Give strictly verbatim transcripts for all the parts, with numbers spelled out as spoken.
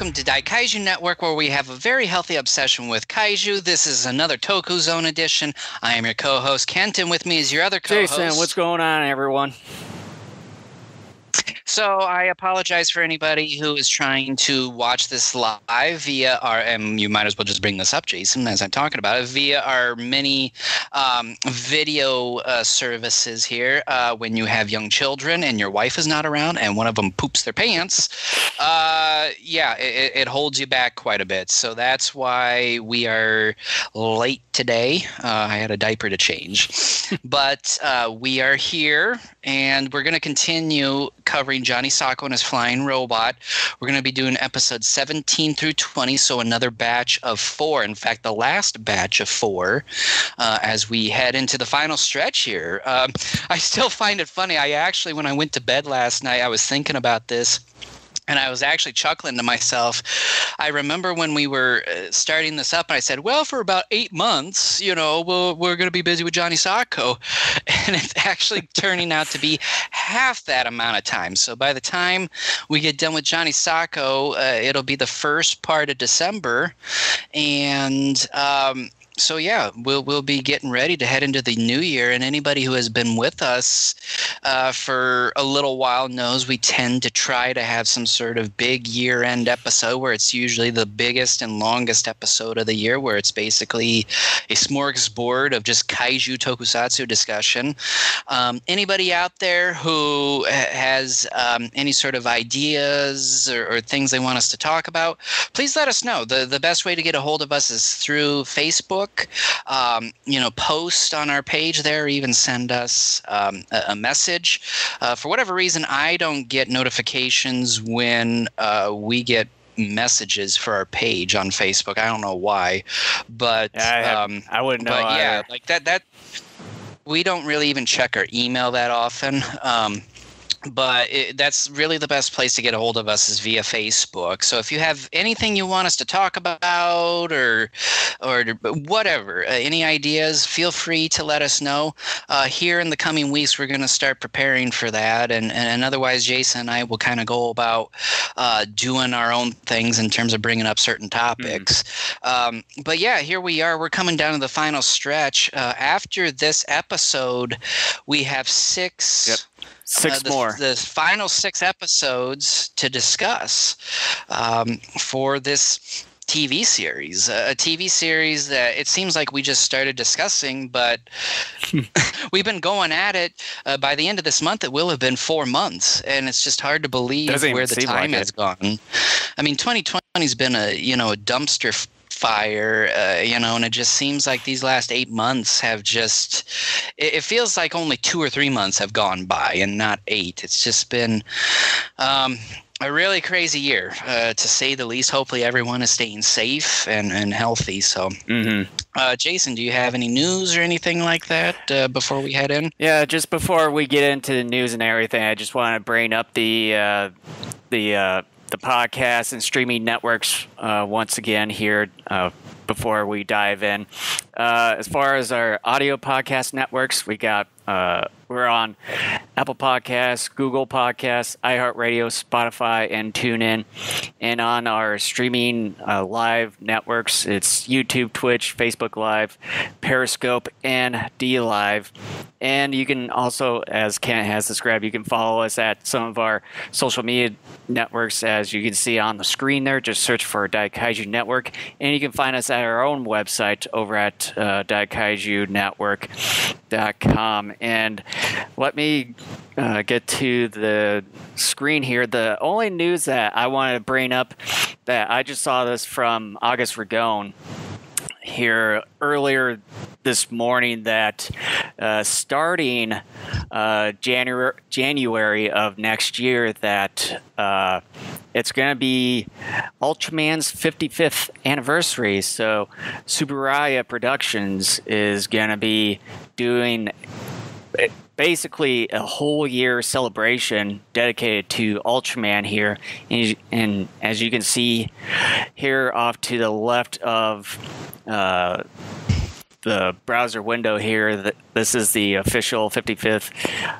welcome to Daikaiju Network, where we have a very healthy obsession with kaiju. This is another Toku Zone edition. I am your co-host, Kent, and with me is your other co-host, Jason. What's going on, everyone? So I apologize for anybody who is trying to watch this live via our, and you might as well just bring this up, Jason, as I'm talking about it, via our many um, video uh, services here. Uh, when you have young children and your wife is not around and one of them poops their pants, uh, yeah, it, it holds you back quite a bit. So that's why we are late today. Uh, I had a diaper to change. But uh, we are here, and we're going to continue covering Johnny Sokko and his Flying Robot. We're going to be doing episodes seventeen through twenty, so another batch of four. In fact, the last batch of four, uh, as we head into the final stretch here. Um, I still find it funny. I actually, when I went to bed last night, I was thinking about this. And I was actually chuckling to myself. I remember when we were starting this up, and I said, well, for about eight months, you know, we'll, we're going to be busy with Johnny Sokko. And it's actually turning out to be half that amount of time. So by the time we get done with Johnny Sokko, uh, it'll be the first part of December. And um, so, yeah, we'll, we'll be getting ready to head into the new year. And anybody who has been with us Uh, for a little while knows we tend to try to have some sort of big year-end episode where it's usually the biggest and longest episode of the year, where it's basically a smorgasbord of just kaiju tokusatsu discussion. Um, anybody out there who has um, any sort of ideas or, or things they want us to talk about, please let us know. The the best way to get a hold of us is through Facebook. Um, you know, post on our page there, or even send us um, a, a message. Uh, for whatever reason, I don't get notifications when uh, we get messages for our page on Facebook. I don't know why, but yeah, I, have, um, I wouldn't know. But either. Yeah, like that. That we don't really even check our email that often. Um, But it, that's really the best place to get a hold of us is via Facebook. So if you have anything you want us to talk about or or whatever, uh, any ideas, feel free to let us know. Uh, here in the coming weeks, we're going to start preparing for that. And, and otherwise, Jason and I will kind of go about uh, doing our own things in terms of bringing up certain topics. Mm-hmm. Um, but yeah, here we are. We're coming down to the final stretch. Uh, after this episode, we have six... Yep. Six uh, the, more. The final six episodes to discuss um, for this T V series, a T V series that it seems like we just started discussing, but we've been going at it. Uh, by the end of this month, it will have been four months, and it's just hard to believe Doesn't where the time like has it. gone. I mean, twenty twenty's been a you know a dumpster f- fire, uh, you know, and it just seems like these last eight months have just, it, it feels like only two or three months have gone by and not eight. It's just been um, a really crazy year, uh, to say the least. Hopefully everyone is staying safe and, and healthy. So, mm-hmm. uh, Jason, do you have any news or anything like that uh, before we head in? Yeah, just before we get into the news and everything, I just want to bring up the, uh, the, uh, the podcasts and streaming networks uh, once again here uh, before we dive in. Uh, as far as our audio podcast networks, we got uh, we're on Apple Podcasts, Google Podcasts, iHeartRadio, Spotify, and TuneIn. And on our streaming uh, live networks, it's YouTube, Twitch, Facebook Live, Periscope, and DLive. And you can also, as Kent has described, you can follow us at some of our social media networks, as you can see on the screen there. Just search for Daikaiju Network. And you can find us at our own website over at uh, daikaiju network dot com. And let me uh, get to the screen here. The only news that I wanted to bring up that I just saw this from August Ragone here earlier this morning, that uh, starting uh, January January of next year, that uh, it's going to be Ultraman's fifty-fifth anniversary. So Tsuburaya Productions is going to be doing basically a whole year celebration dedicated to Ultraman here. And, and as you can see here off to the left of uh, the browser window here, that this is the official fifty-fifth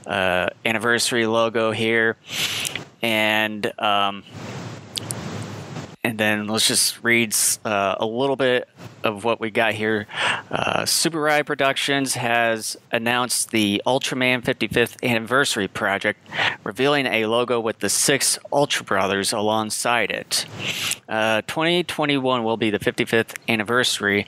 uh, anniversary logo here. And um, And then let's just read uh, a little bit of what we got here. Uh, Tsuburai Productions has announced the Ultraman fifty-fifth Anniversary Project, revealing a logo with the six Ultra Brothers alongside it. Uh, twenty twenty-one will be the fifty-fifth anniversary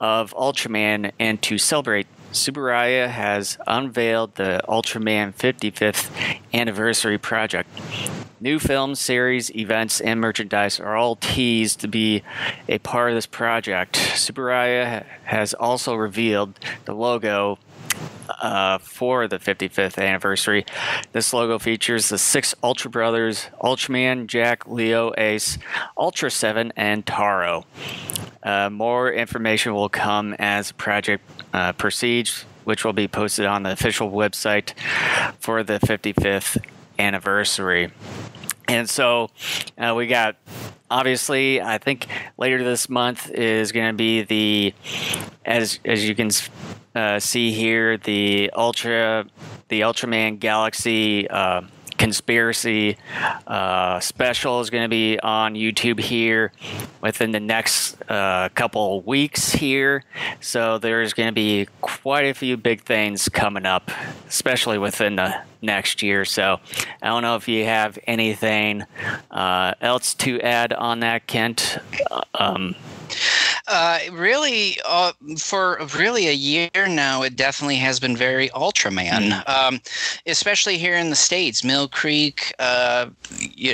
of Ultraman, and to celebrate, Tsuburaya has unveiled the Ultraman fifty-fifth Anniversary Project. New films, series, events, and merchandise are all teased to be a part of this project. Tsuburaya has also revealed the logo uh, for the fifty-fifth anniversary. This logo features the six Ultra Brothers, Ultraman, Jack, Leo, Ace, Ultra seven, and Taro. Uh, more information will come as the project uh, proceeds, which will be posted on the official website for the fifty-fifth anniversary. And so uh, we got, obviously, I think later this month is going to be the, as as you can uh, see here, the Ultra, the Ultraman Galaxy uh, Conspiracy uh, special is going to be on YouTube here within the next uh, couple weeks here. So there's going to be quite a few big things coming up, especially within the next year. So I don't know if you have anything uh, else to add on that, Kent. Um, Uh, really, uh, for really a year now, it definitely has been very Ultraman, mm-hmm. um, especially here in the States. Mill Creek uh,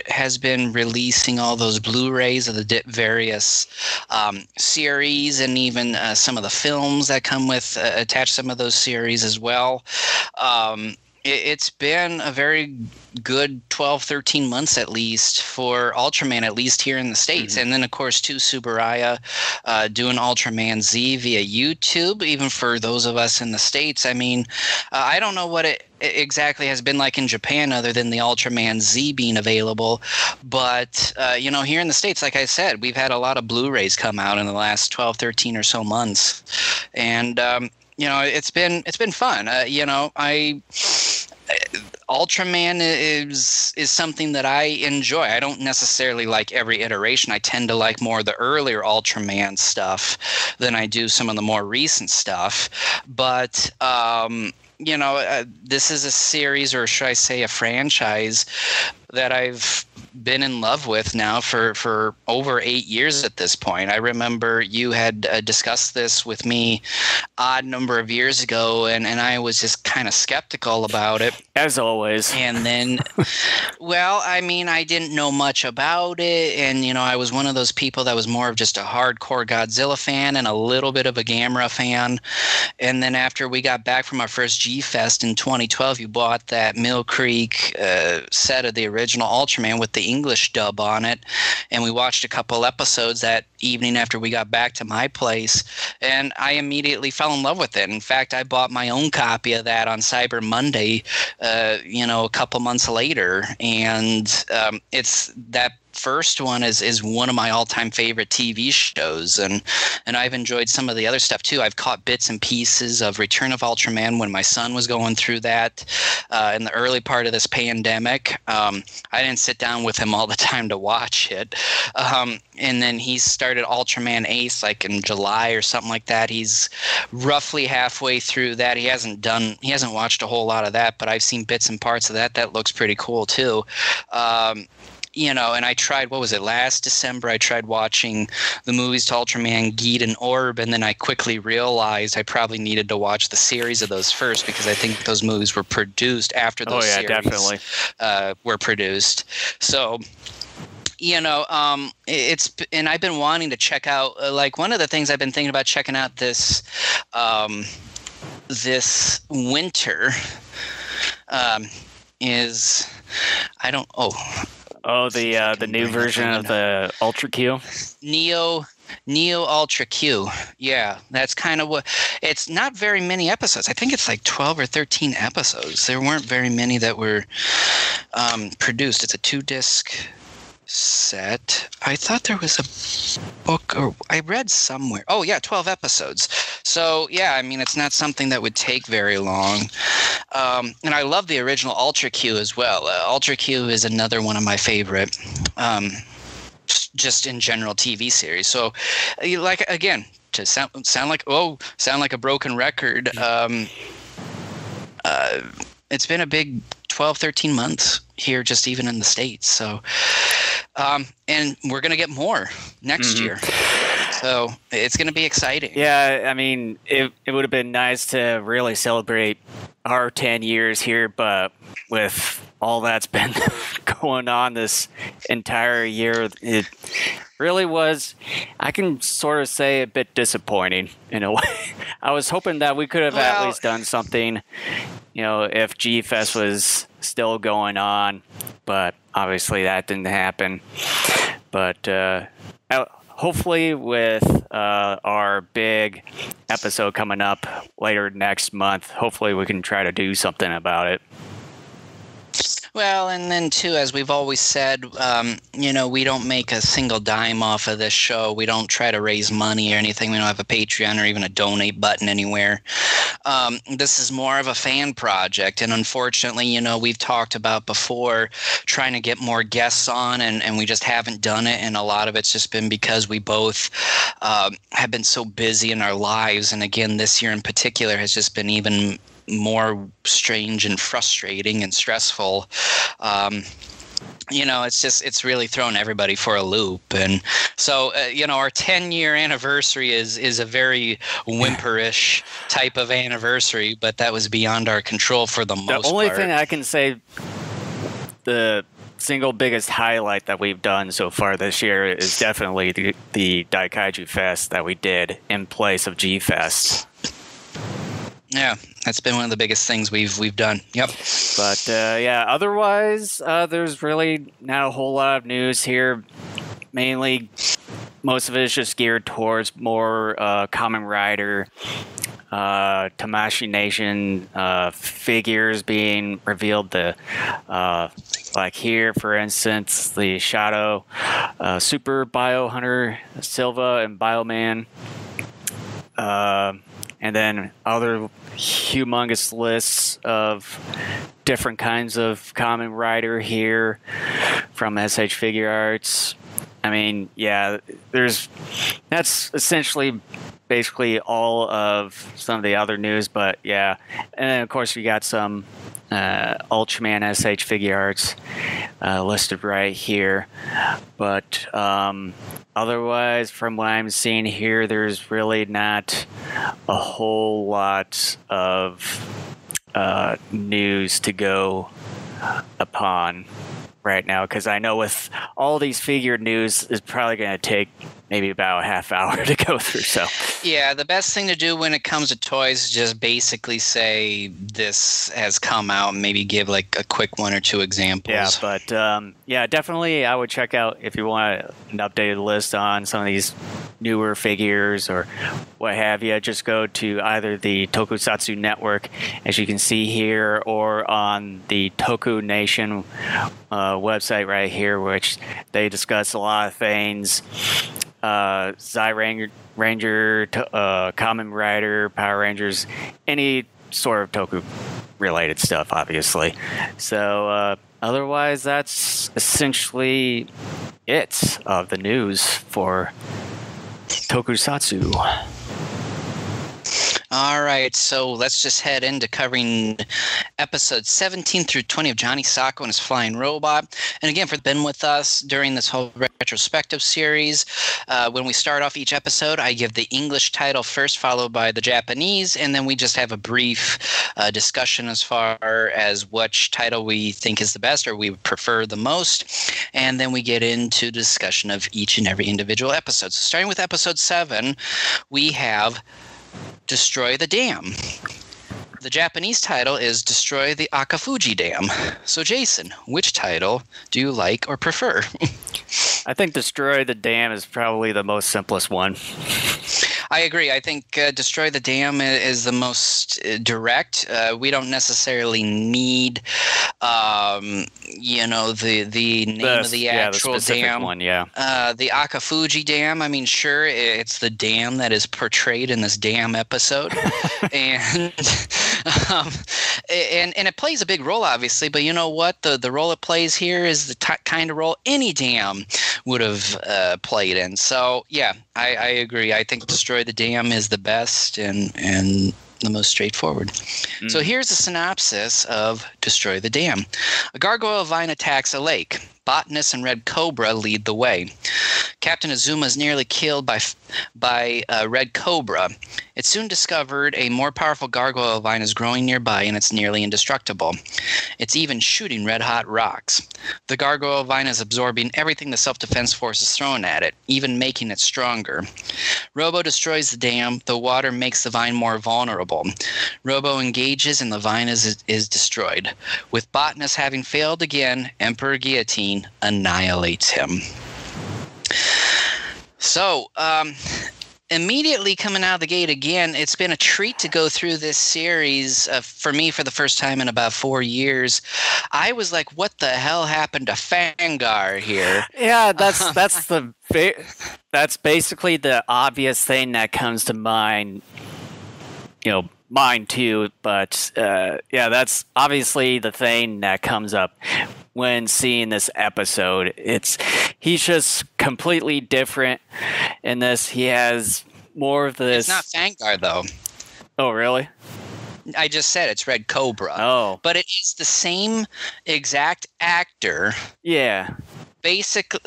has been releasing all those Blu-rays of the various um, series, and even uh, some of the films that come with uh, attach some of those series as well. Um, It's been a very good twelve, thirteen months at least for Ultraman, at least here in the States. Mm-hmm. And then, of course, too, Tsuburaya uh, doing Ultraman Z via YouTube, even for those of us in the States. I mean, uh, I don't know what it exactly has been like in Japan other than the Ultraman Z being available. But, uh, you know, here in the States, like I said, we've had a lot of Blu-rays come out in the last twelve, thirteen or so months. And, um, you know, it's been it's been fun. Uh, you know, I... Ultraman is is something that I enjoy. I don't necessarily like every iteration. I tend to like more the earlier Ultraman stuff than I do some of the more recent stuff. But um, you know, uh, this is a series, or should I say, a franchise that I've been in love with now for, for over eight years at this point. I remember you had uh, discussed this with me odd number of years ago, and, and I was just kind of skeptical about it. As always. And then, well, I mean, I didn't know much about it, and, you know, I was one of those people that was more of just a hardcore Godzilla fan and a little bit of a Gamera fan. And then after we got back from our first G Fest in twenty twelve, you bought that Mill Creek uh, set of the original Ultraman with the English dub on it, and we watched a couple episodes that evening after we got back to my place, and I immediately fell in love with it. In fact, I bought my own copy of that on Cyber Monday uh, you know, a couple months later, and um, it's that first one is is one of my all-time favorite T V shows, and and I've enjoyed some of the other stuff too. I've caught bits and pieces of Return of Ultraman when my son was going through that uh, in the early part of this pandemic. Um, I didn't sit down with him all the time to watch it. Um, and then he started Ultraman Ace like in July or something like that. He's roughly halfway through that. He hasn't done he hasn't watched a whole lot of that, but I've seen bits and parts of that. That looks pretty cool too. Um, You know, and I tried, what was it, last December, I tried watching the movies to Ultraman, Geed, and Orb, and then I quickly realized I probably needed to watch the series of those first, because I think those movies were produced after those oh, yeah, series definitely. Uh, were produced. So... You know, um, it's and I've been wanting to check out uh, like one of the things I've been thinking about checking out this um, this winter um, is I don't oh oh the uh, the new version of the Ultra Q Neo. Neo Ultra Q. Yeah, that's kind of what – it's not very many episodes. I think it's like twelve or thirteen episodes. There weren't very many that were um, produced. It's a two-disc set. I thought there was a book or – I read somewhere. Oh, yeah, twelve episodes. So, yeah, I mean, it's not something that would take very long. Um, and I love the original Ultra Q as well. Uh, Ultra Q is another one of my favorite um just in general T V series. So, like, again, to sound sound like oh sound like a broken record, um, uh, it's been a big twelve, thirteen months here, just even in the States. So, um, and we're gonna get more next mm-hmm. year. So it's gonna be exciting. Yeah, I mean, it it would have been nice to really celebrate our ten years here, but with all that's been going on this entire year, it really was, I can sort of say, a bit disappointing in a way. I was hoping that we could have well, at least done something, you know, if G Fest was still going on, but obviously that didn't happen. But uh, hopefully with uh, our big episode coming up later next month, hopefully we can try to do something about it. Well, and then, too, as we've always said, um, you know, we don't make a single dime off of this show. We don't try to raise money or anything. We don't have a Patreon or even a donate button anywhere. Um, this is more of a fan project. And unfortunately, you know, we've talked about before trying to get more guests on, and, and we just haven't done it. And a lot of it's just been because we both um, have been so busy in our lives. And again, this year in particular has just been even more strange and frustrating and stressful. Um, you know, it's just, it's really thrown everybody for a loop. And so, uh, you know, our ten year anniversary is, is a very whimperish type of anniversary, but that was beyond our control for the, the most part. The only thing I can say, the single biggest highlight that we've done so far this year is definitely the, the Daikaiju Fest that we did in place of G Fest. Yeah, that's been one of the biggest things we've we've done. Yep. But uh, yeah, otherwise, uh, there's really not a whole lot of news here. Mainly, most of it is just geared towards more uh, Kamen Rider, uh, Tamashii Nation uh, figures being revealed. The uh, like here, for instance, the Shadow, uh, Super Bio Hunter Silva, and Bioman. Uh, And then other humongous lists of different kinds of Kamen Rider here from S H Figure Arts. I mean, yeah, there's that's essentially basically all of some of the other news, but yeah. And then, of course, we got some uh, Ultraman S H Figure Arts uh, listed right here. But um, otherwise, from what I'm seeing here, there's really not a whole lot of uh, news to go upon right now, because I know with all these figure news, it's probably going to take maybe about a half hour to go through. So yeah, the best thing to do when it comes to toys is just basically say this has come out, and maybe give like a quick one or two examples. Yeah, but um, yeah, definitely I would check out if you want an updated list on some of these newer figures or what have you. Just go to either the Tokusatsu Network, as you can see here, or on the Toku Nation Uh, website right here, which they discuss a lot of things, uh Zy Ranger, Ranger uh Kamen Rider, Power Rangers, any sort of toku related stuff, obviously. So uh otherwise, that's essentially it of the news for Tokusatsu. All right, so let's just head into covering episodes seventeen through twenty of Johnny Sokko and His Flying Robot. And again, for been with us during this whole retrospective series, uh, when we start off each episode, I give the English title first, followed by the Japanese, and then we just have a brief uh, discussion as far as which title we think is the best or we prefer the most, and then we get into discussion of each and every individual episode. So starting with episode seven, we have Destroy the Dam. The Japanese title is Destroy the Akafuji Dam. So, Jason, which title do you like or prefer? I think Destroy the Dam is probably the most simplest one. I agree. I think uh, Destroy the Dam is the most uh, direct. Uh, we don't necessarily need, um, you know, the the name the, of the actual yeah, the specific dam. One, yeah. Uh, the Akafuji Dam. I mean, sure, it's the dam that is portrayed in this damn episode, and um, and and it plays a big role, obviously. But you know what? The the role it plays here is the t- kind of role any dam would have uh, played in. So yeah, I, I agree. I think Destroy the Dam is the best and and the most straightforward. Mm. So here's a synopsis of Destroy the Dam. A gargoyle vine attacks a lake. Botanist and Red Cobra lead the way. Captain Azuma is nearly killed by by uh, Red Cobra. It's soon discovered a more powerful gargoyle vine is growing nearby, and it's nearly indestructible. It's even shooting red-hot rocks. The gargoyle vine is absorbing everything the self-defense force is throwing at it, even making it stronger. Robo destroys the dam. The water makes the vine more vulnerable. Robo engages, and the vine is is destroyed. With Botanist having failed again, Emperor Guillotine annihilates him. So, um, immediately coming out of the gate again, it's been a treat to go through this series uh, for me for the first time in about four years. I was like, "What the hell happened to Fangar here?" Yeah, that's that's the ba- that's basically the obvious thing that comes to mind. You know. Mine too, but uh, yeah, that's obviously the thing that comes up when seeing this episode. It's he's just completely different in this. He has more of this. It's not Fangar though. Oh, really? I just said it's Red Cobra. Oh, but it's the same exact actor. Yeah. Basically,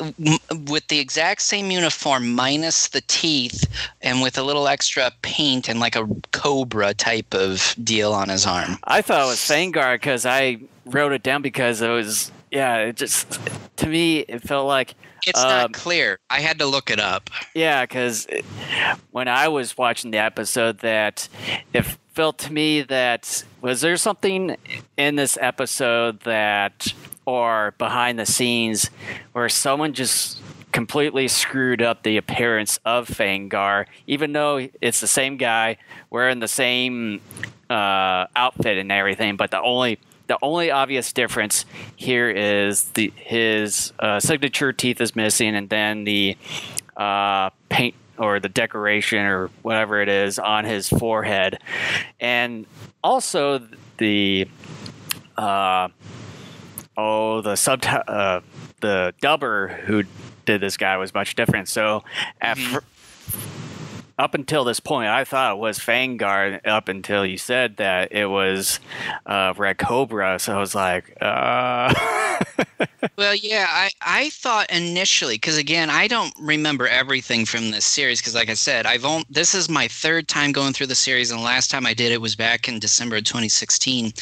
with the exact same uniform minus the teeth and with a little extra paint and like a cobra type of deal on his arm. I thought it was Fangar because I wrote it down because it was, yeah, it just, to me, it felt like. It's um, not clear. I had to look it up. Yeah, because when I was watching the episode that it felt to me that, was there something in this episode that, or behind the scenes where someone just completely screwed up the appearance of Fangar, even though it's the same guy wearing the same uh, outfit and everything. But the only the only obvious difference here is the his uh, signature teeth is missing, and then the uh, paint or the decoration or whatever it is on his forehead, and also the. Uh, Oh, the sub uh, the dubber who did this guy was much different. So, at mm-hmm. fr- up until this point, I thought it was Fangar. Up until you said that it was uh, Red Cobra, so I was like, uh... Well, yeah, I, I thought initially because again, I don't remember everything from this series because, like I said, I've only, this is my third time going through the series, and the last time I did it was back in December of twenty sixteen,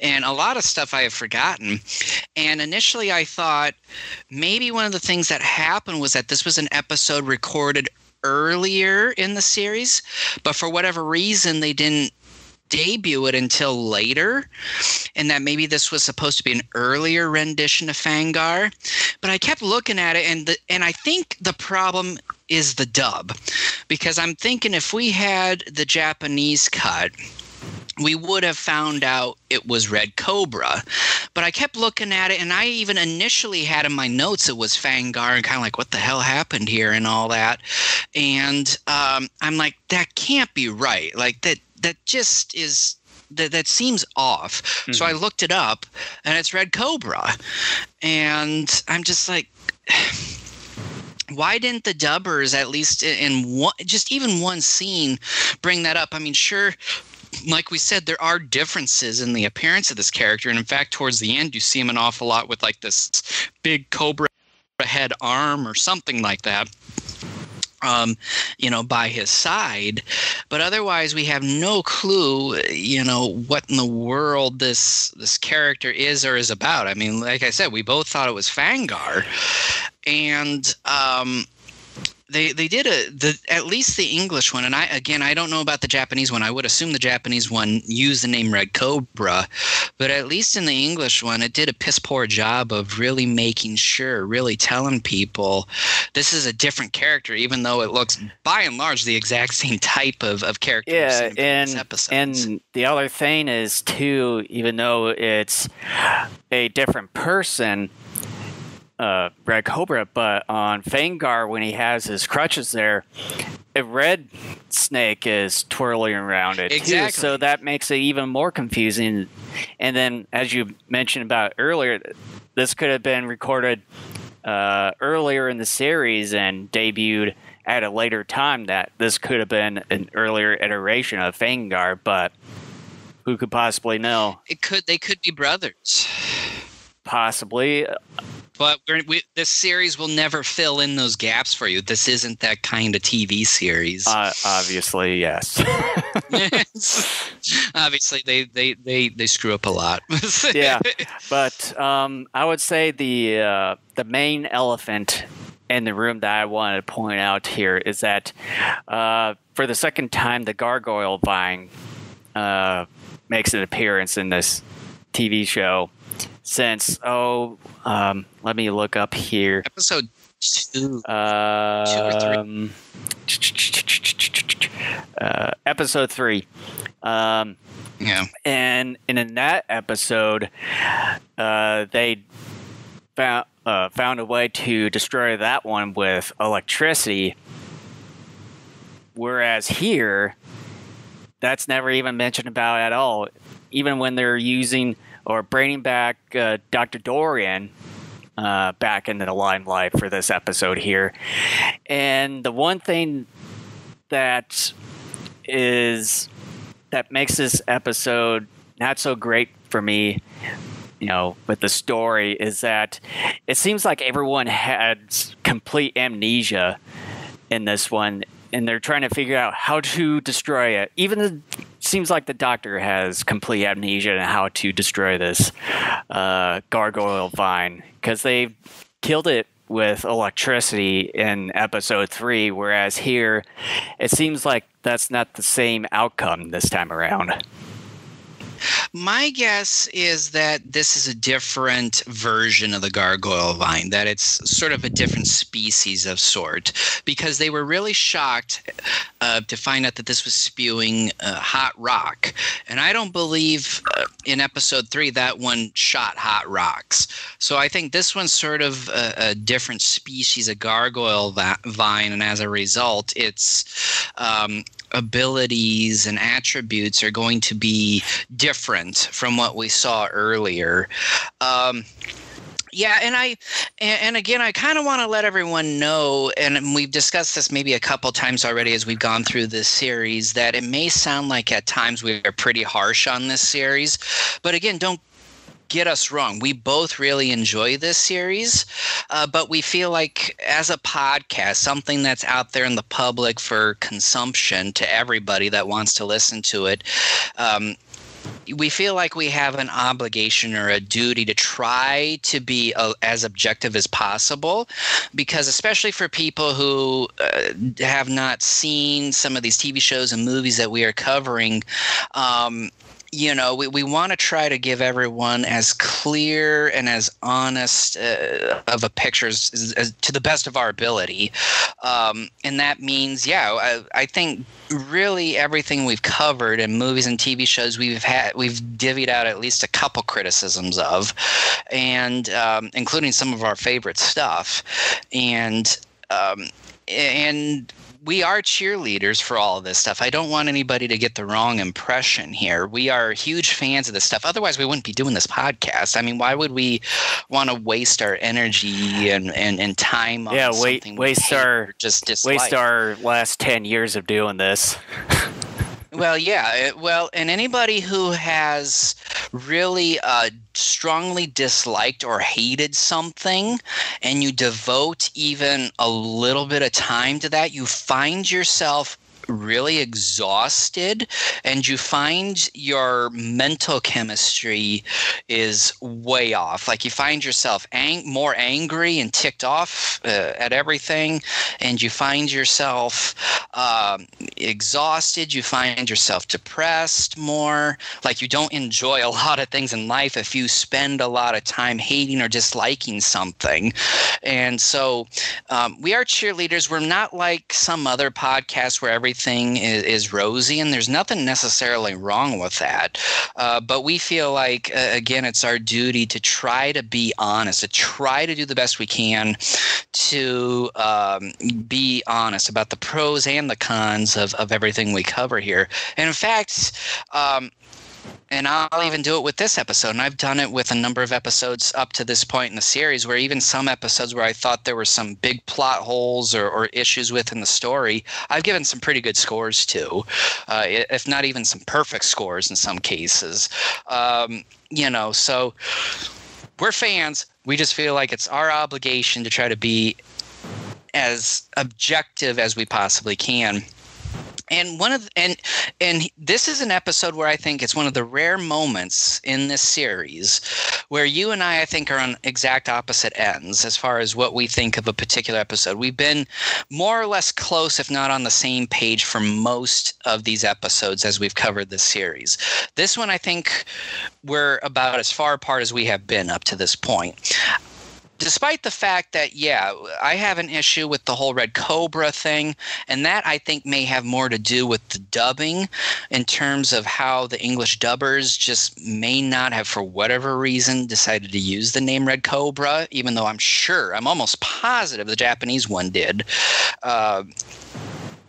and a lot of stuff I have forgotten. And initially, I thought maybe one of the things that happened was that this was an episode recorded earlier in the series, but for whatever reason, they didn't debut it until later, and that maybe this was supposed to be an earlier rendition of Fangar. But I kept looking at it, and the, and I think the problem is the dub, because I'm thinking if we had the Japanese cut, we would have found out it was Red Cobra. But I kept looking at it, and I even initially had in my notes it was Fangar, and kind of like, what the hell happened here and all that. And um, I'm like, that can't be right. Like, that That just is that, – that seems off. Mm-hmm. So I looked it up, and it's Red Cobra. And I'm just like, why didn't the dubbers at least in one – just even one scene bring that up? I mean, sure – like we said, there are differences in the appearance of this character. And in fact, towards the end, you see him an awful lot with like this big cobra head arm or something like that. Um, you know, by his side, but otherwise we have no clue, you know, what in the world this this character is or is about. I mean, like I said, we both thought it was Fangar, and um, they they did a the at least the English one, and I again I don't know about the Japanese one. I would assume the Japanese one used the name Red Cobra, but at least in the English one, it did a piss poor job of really making sure, really telling people. This is a different character, even though it looks, by and large, the exact same type of, of character. Yeah, and, and the other thing is, too, even though it's a different person, uh, Red Cobra, but on Fangar, when he has his crutches there, a red snake is twirling around it, exactly. too, so that makes it even more confusing. And then, as you mentioned about earlier, this could have been recorded uh, earlier in the series and debuted at a later time. That this could have been an earlier iteration of Fangar, but who could possibly know? It could. They could be brothers. Possibly. But we're, we, this series will never fill in those gaps for you. This isn't that kind of T V series. Uh, obviously, yes. Obviously, they, they, they, they screw up a lot. Yeah, but um, I would say the uh, the main elephant in the room that I wanted to point out here is that uh, for the second time, the Gargoyle Vine uh, makes an appearance in this T V show. Since oh, um, let me look up here. Episode two, uh, two or three. Uh, episode three. Um, yeah. And, and in that episode, uh, they found uh, found a way to destroy that one with electricity. Whereas here, that's never even mentioned about at all. Even when they're using. Or bringing back uh, Doctor Dorian uh, back into the limelight for this episode here. And the one thing that is that makes this episode not so great for me, you know, with the story, is that it seems like everyone had complete amnesia in this one, and they're trying to figure out how to destroy it. Even the seems like the doctor has complete amnesia on how to destroy this uh, gargoyle vine, because they killed it with electricity in episode three, whereas here it seems like that's not the same outcome this time around. My guess is that this is a different version of the gargoyle vine, that it's sort of a different species of sort, because they were really shocked uh, to find out that this was spewing uh, hot rock. And I don't believe uh, in episode three that one shot hot rocks. So I think this one's sort of a, a different species of gargoyle vine, and as a result, it's um, – abilities and attributes are going to be different from what we saw earlier. Um, yeah, and I, and, and again, I kind of want to let everyone know, and we've discussed this maybe a couple times already as we've gone through this series, that it may sound like at times we are pretty harsh on this series, but again, don't get us wrong. We both really enjoy this series, uh, but we feel like as a podcast, something that's out there in the public for consumption to everybody that wants to listen to it, um, we feel like we have an obligation or a duty to try to be uh, as objective as possible, because especially for people who uh, have not seen some of these T V shows and movies that we are covering, um, you know, we, we want to try to give everyone as clear and as honest uh, of a picture as, as, as, to the best of our ability. Um, and that means, yeah, I, I think really everything we've covered in movies and T V shows, we've had we've divvied out at least a couple criticisms of, and um, including some of our favorite stuff. And um, and. We are cheerleaders for all of this stuff. I don't want anybody to get the wrong impression here. We are huge fans of this stuff. Otherwise, we wouldn't be doing this podcast. I mean, why would we want to waste our energy and, and, and time on yeah, something? Yeah, waste, waste, waste our last ten years of doing this. Well, yeah. Well, and anybody who has really uh, strongly disliked or hated something, and you devote even a little bit of time to that, you find yourself really exhausted, and you find your mental chemistry is way off. Like you find yourself ang- more angry and ticked off uh, at everything, and you find yourself um, exhausted. You find yourself depressed more. Like you don't enjoy a lot of things in life if you spend a lot of time hating or disliking something. And so um, we are cheerleaders. We're not like some other podcasts where every everything is, is rosy, and there's nothing necessarily wrong with that. Uh, but we feel like, uh, again, it's our duty to try to be honest, to try to do the best we can to um, be honest about the pros and the cons of, of everything we cover here. And in fact, um, and I'll even do it with this episode, and I've done it with a number of episodes up to this point in the series, where even some episodes where I thought there were some big plot holes or, or issues within the story, I've given some pretty good scores to, uh, if not even some perfect scores in some cases. Um, you know, so we're fans. We just feel like it's our obligation to try to be as objective as we possibly can. And one of the, and and this is an episode where I think it's one of the rare moments in this series where you and I, I think, are on exact opposite ends as far as what we think of a particular episode. We've been more or less close, if not on the same page, for most of these episodes as we've covered this series. This one, I think, we're about as far apart as we have been up to this point. Despite the fact that, yeah, I have an issue with the whole Red Cobra thing, and that I think may have more to do with the dubbing in terms of how the English dubbers just may not have, for whatever reason, decided to use the name Red Cobra, even though I'm sure, I'm almost positive the Japanese one did. Uh,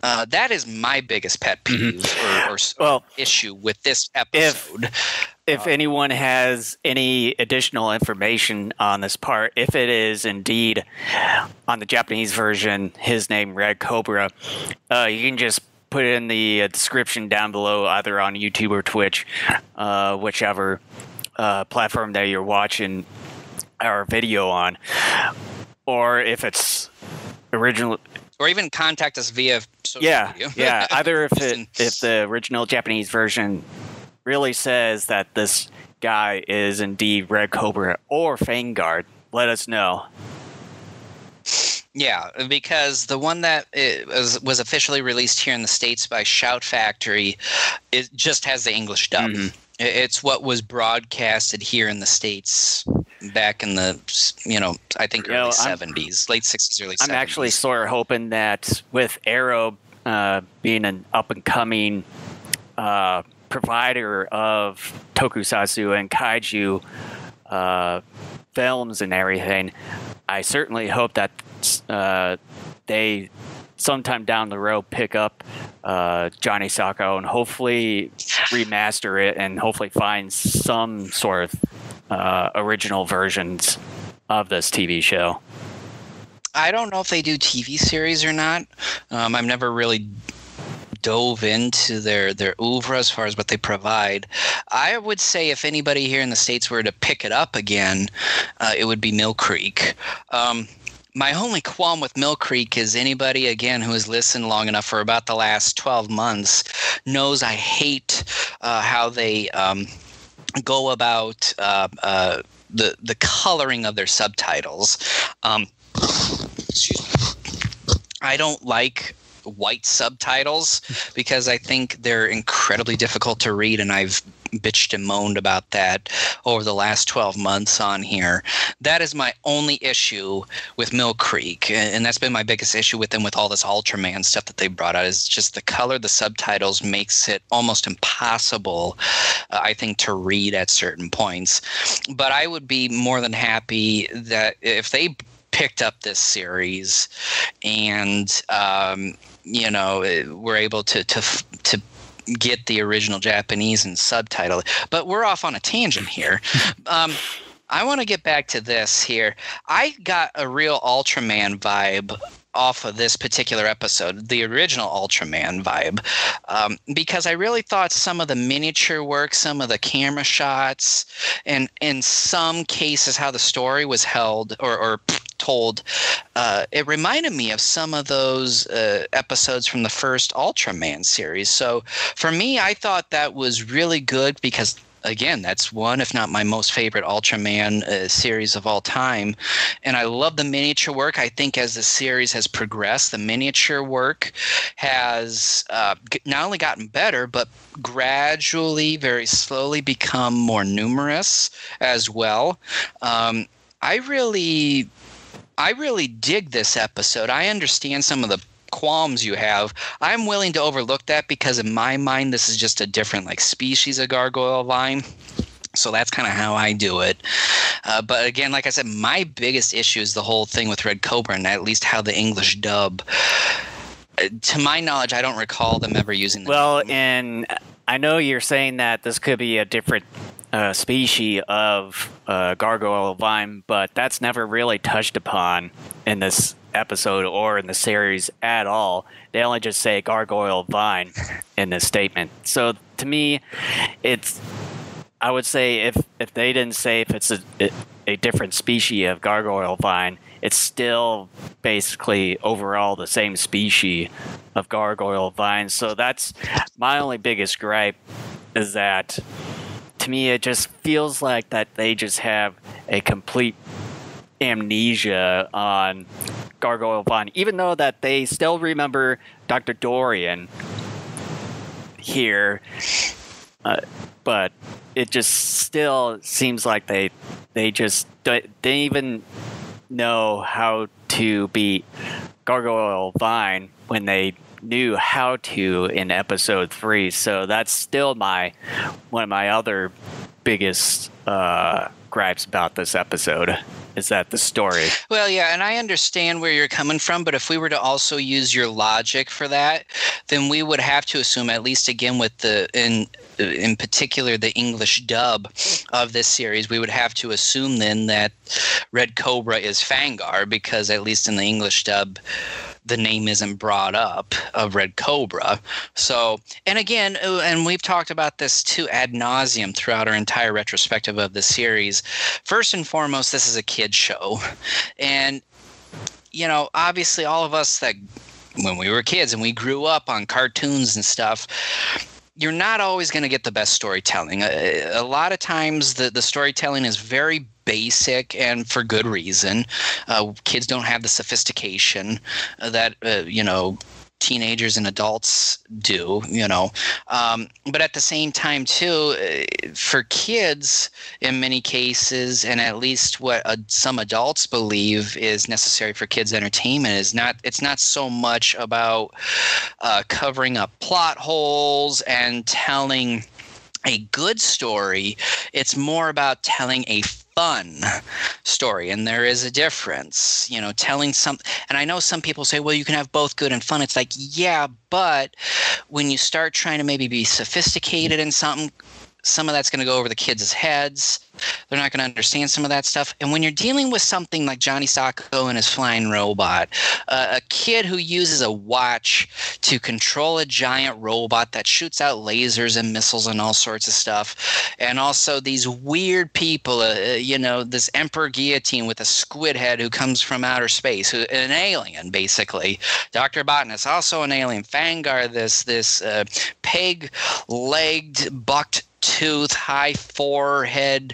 uh, that is my biggest pet peeve mm-hmm. or, or well, issue with this episode. If- If anyone has any additional information on this part, if it is indeed on the Japanese version, his name Red Cobra, uh, you can just put it in the description down below, either on YouTube or Twitch, uh, whichever uh, platform that you're watching our video on. Or if it's original... Or even contact us via social yeah, media. Yeah, either if it, if the original Japanese version... really says that this guy is indeed Red Cobra or Fangar, let us know. Yeah, because the one that is, was officially released here in the States by Shout Factory, it just has the English dub. Mm-hmm. It's what was broadcasted here in the States back in the, you know, I think you early know, seventies, late sixties, early I'm seventies. I'm actually sort of hoping that with Arrow uh, being an up-and-coming uh provider of tokusatsu and kaiju uh, films and everything, I certainly hope that uh, they sometime down the road pick up uh, Johnny Sokko and hopefully remaster it and hopefully find some sort of uh, original versions of this T V show. I don't know if they do T V series or not. Um, I've never really... dove into their their oeuvre as far as what they provide. I would say if anybody here in the States were to pick it up again, uh, it would be Mill Creek. Um, my only qualm with Mill Creek is anybody, again, who has listened long enough for about the last twelve months knows I hate uh, how they um, go about uh, uh, the, the coloring of their subtitles. Um, excuse me. I don't like... white subtitles because I think they're incredibly difficult to read, and I've bitched and moaned about that over the last twelve months on here. That is my only issue with Mill Creek, and that's been my biggest issue with them with all this Ultraman stuff that they brought out, is just the color the subtitles makes it almost impossible, uh, I think, to read at certain points. But I would be more than happy that if they picked up this series and um you know, we're able to to to get the original Japanese and subtitle. But we're off on a tangent here. um, I want to get back to this here. I got a real Ultraman vibe off of this particular episode, the original Ultraman vibe, um, because I really thought some of the miniature work, some of the camera shots, and in some cases how the story was held or, or told, uh, it reminded me of some of those uh, episodes from the first Ultraman series. So for me, I thought that was really good because, again, that's one, if not my most favorite Ultraman uh, series of all time. And I love the miniature work. I think as the series has progressed, the miniature work has uh, not only gotten better, but gradually, very slowly become more numerous as well. Um, I really, I really dig this episode. I understand some of the qualms you have, I'm willing to overlook that because in my mind this is just a different like species of Gargoyle Vine. So that's kind of how I do it. Uh, but again, like I said, my biggest issue is the whole thing with Red Cobra and at least how the English dub. Uh, to my knowledge, I don't recall them ever using that. Well, and I know you're saying that this could be a different uh, species of uh, Gargoyle Vine, but that's never really touched upon in this episode or in the series at all. They only just say Gargoyle Vine in this statement. So to me, it's... I would say if, if they didn't say if it's a, a different species of Gargoyle Vine, it's still basically overall the same species of Gargoyle Vine. So that's my only biggest gripe, is that to me it just feels like that they just have a complete amnesia on Gargoyle Vine, even though that they still remember Doctor Dorian here. Uh, but it just still seems like they they just don't they even know how to beat Gargoyle Vine when they knew how to in episode three. So that's still my one of my other biggest uh, gripes about this episode. Is that the story? Well, yeah, and I understand where you're coming from, but if we were to also use your logic for that, then we would have to assume, at least again with the in in particular the English dub of this series, we would have to assume then that Red Cobra is Fangar, because at least in the English dub the name isn't brought up of Red Cobra. So, and again, and we've talked about this too ad nauseum throughout our entire retrospective of the series. First and foremost, this is a kid show. And, you know, obviously all of us that when we were kids and we grew up on cartoons and stuff, you're not always going to get the best storytelling. A, a lot of times the, the storytelling is very basic, and for good reason. Uh, kids don't have the sophistication that, uh, you know, teenagers and adults do, you know. Um, but at the same time, too, for kids in many cases, and at least what uh, some adults believe is necessary for kids' entertainment, is not. It's not so much about uh, covering up plot holes and telling a good story. It's more about telling a fun story, and there is a difference, you know, telling some. And I know some people say, well, you can have both good and fun. It's like, yeah, but when you start trying to maybe be sophisticated in something, some of that's going to go over the kids' heads. They're not going to understand some of that stuff. And when you're dealing with something like Johnny Sokko and his Flying Robot, uh, a kid who uses a watch to control a giant robot that shoots out lasers and missiles and all sorts of stuff, and also these weird people, uh, you know, this Emperor Guillotine with a squid head who comes from outer space, who, an alien basically. Doctor Botanist, also an alien. Fangar, this, this uh, peg-legged, bucked tooth, high forehead,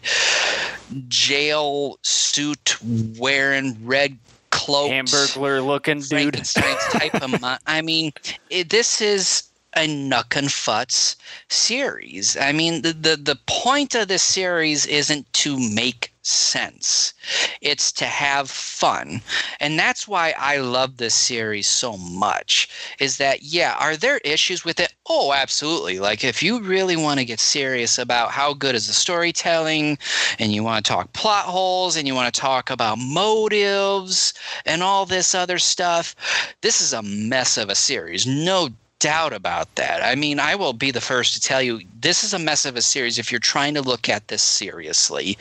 jail suit wearing, red cloak, hamburglar looking dude type of. Mon- I mean, it, this is a Knuck and Futz series. I mean, the, the the point of this series isn't to make sense; it's to have fun, and that's why I love this series so much. Is that, yeah? Are there issues with it? Oh, absolutely. Like, if you really want to get serious about how good is the storytelling, and you want to talk plot holes, and you want to talk about motives and all this other stuff, this is a mess of a series. No doubt about that. I mean, I will be the first to tell you this is a mess of a series if you're trying to look at this seriously,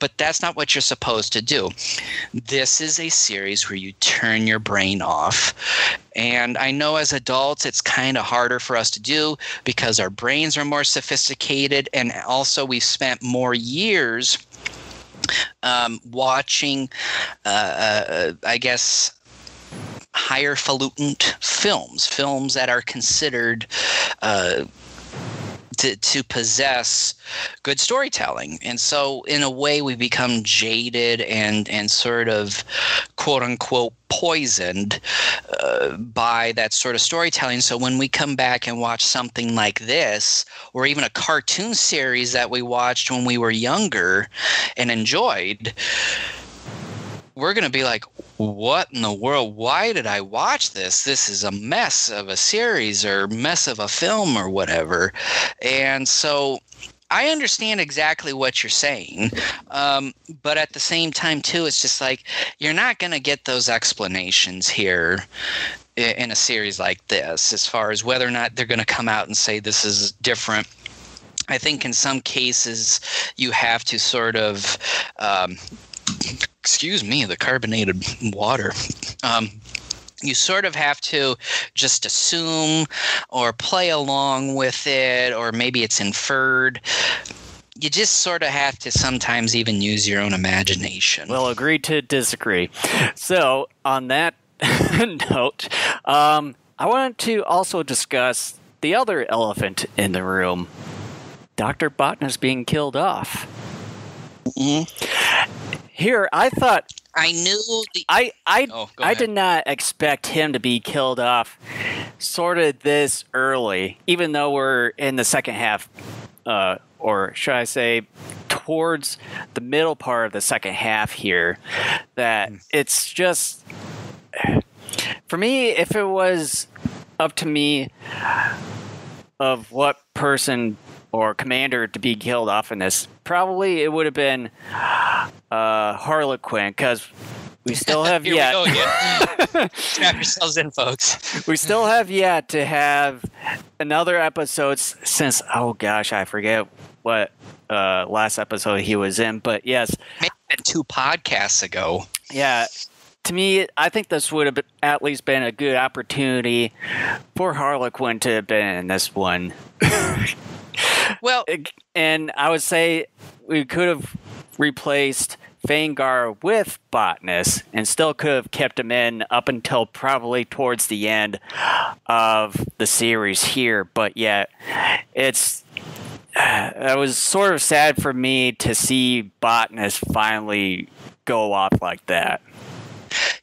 but that's not what you're supposed to do. This is a series where you turn your brain off, and I know as adults it's kind of harder for us to do because our brains are more sophisticated, and also we've spent more years um, watching, uh, uh, I guess, highfalutin films, films that are considered uh, to, to possess good storytelling. And so in a way we become jaded and, and sort of quote-unquote poisoned uh, by that sort of storytelling. So when we come back and watch something like this, or even a cartoon series that we watched when we were younger and enjoyed – we're going to be like, what in the world? Why did I watch this? This is a mess of a series or mess of a film or whatever. And so I understand exactly what you're saying, um, but at the same time, too, it's just like you're not going to get those explanations here in a series like this as far as whether or not they're going to come out and say this is different. I think in some cases you have to sort of um, – excuse me, the carbonated water um, – you sort of have to just assume or play along with it, or maybe it's inferred. You just sort of have to sometimes even use your own imagination. Well, agree to disagree. So on that note, um, I wanted to also discuss the other elephant in the room. Doctor Botna's being killed off. Mm-hmm. Here, I thought... I knew the I I oh, I did not expect him to be killed off sort of this early, even though we're in the second half, uh, or should I say towards the middle part of the second half here, that mm. it's just for me, if it was up to me of what person or commander to be killed off in this, probably it would have been uh, Harlequin, because we still have Here yet. We go again. Snap yourselves in, folks. We still have yet to have another episode since, oh gosh, I forget what uh, last episode he was in, but yes. Maybe two podcasts ago. Yeah. To me, I think this would have been, at least been a good opportunity for Harlequin to have been in this one. Well, and I would say we could have replaced Fangar with Botanist and still could have kept him in up until probably towards the end of the series here. But yeah, it's it was sort of sad for me to see Botanist finally go off like that.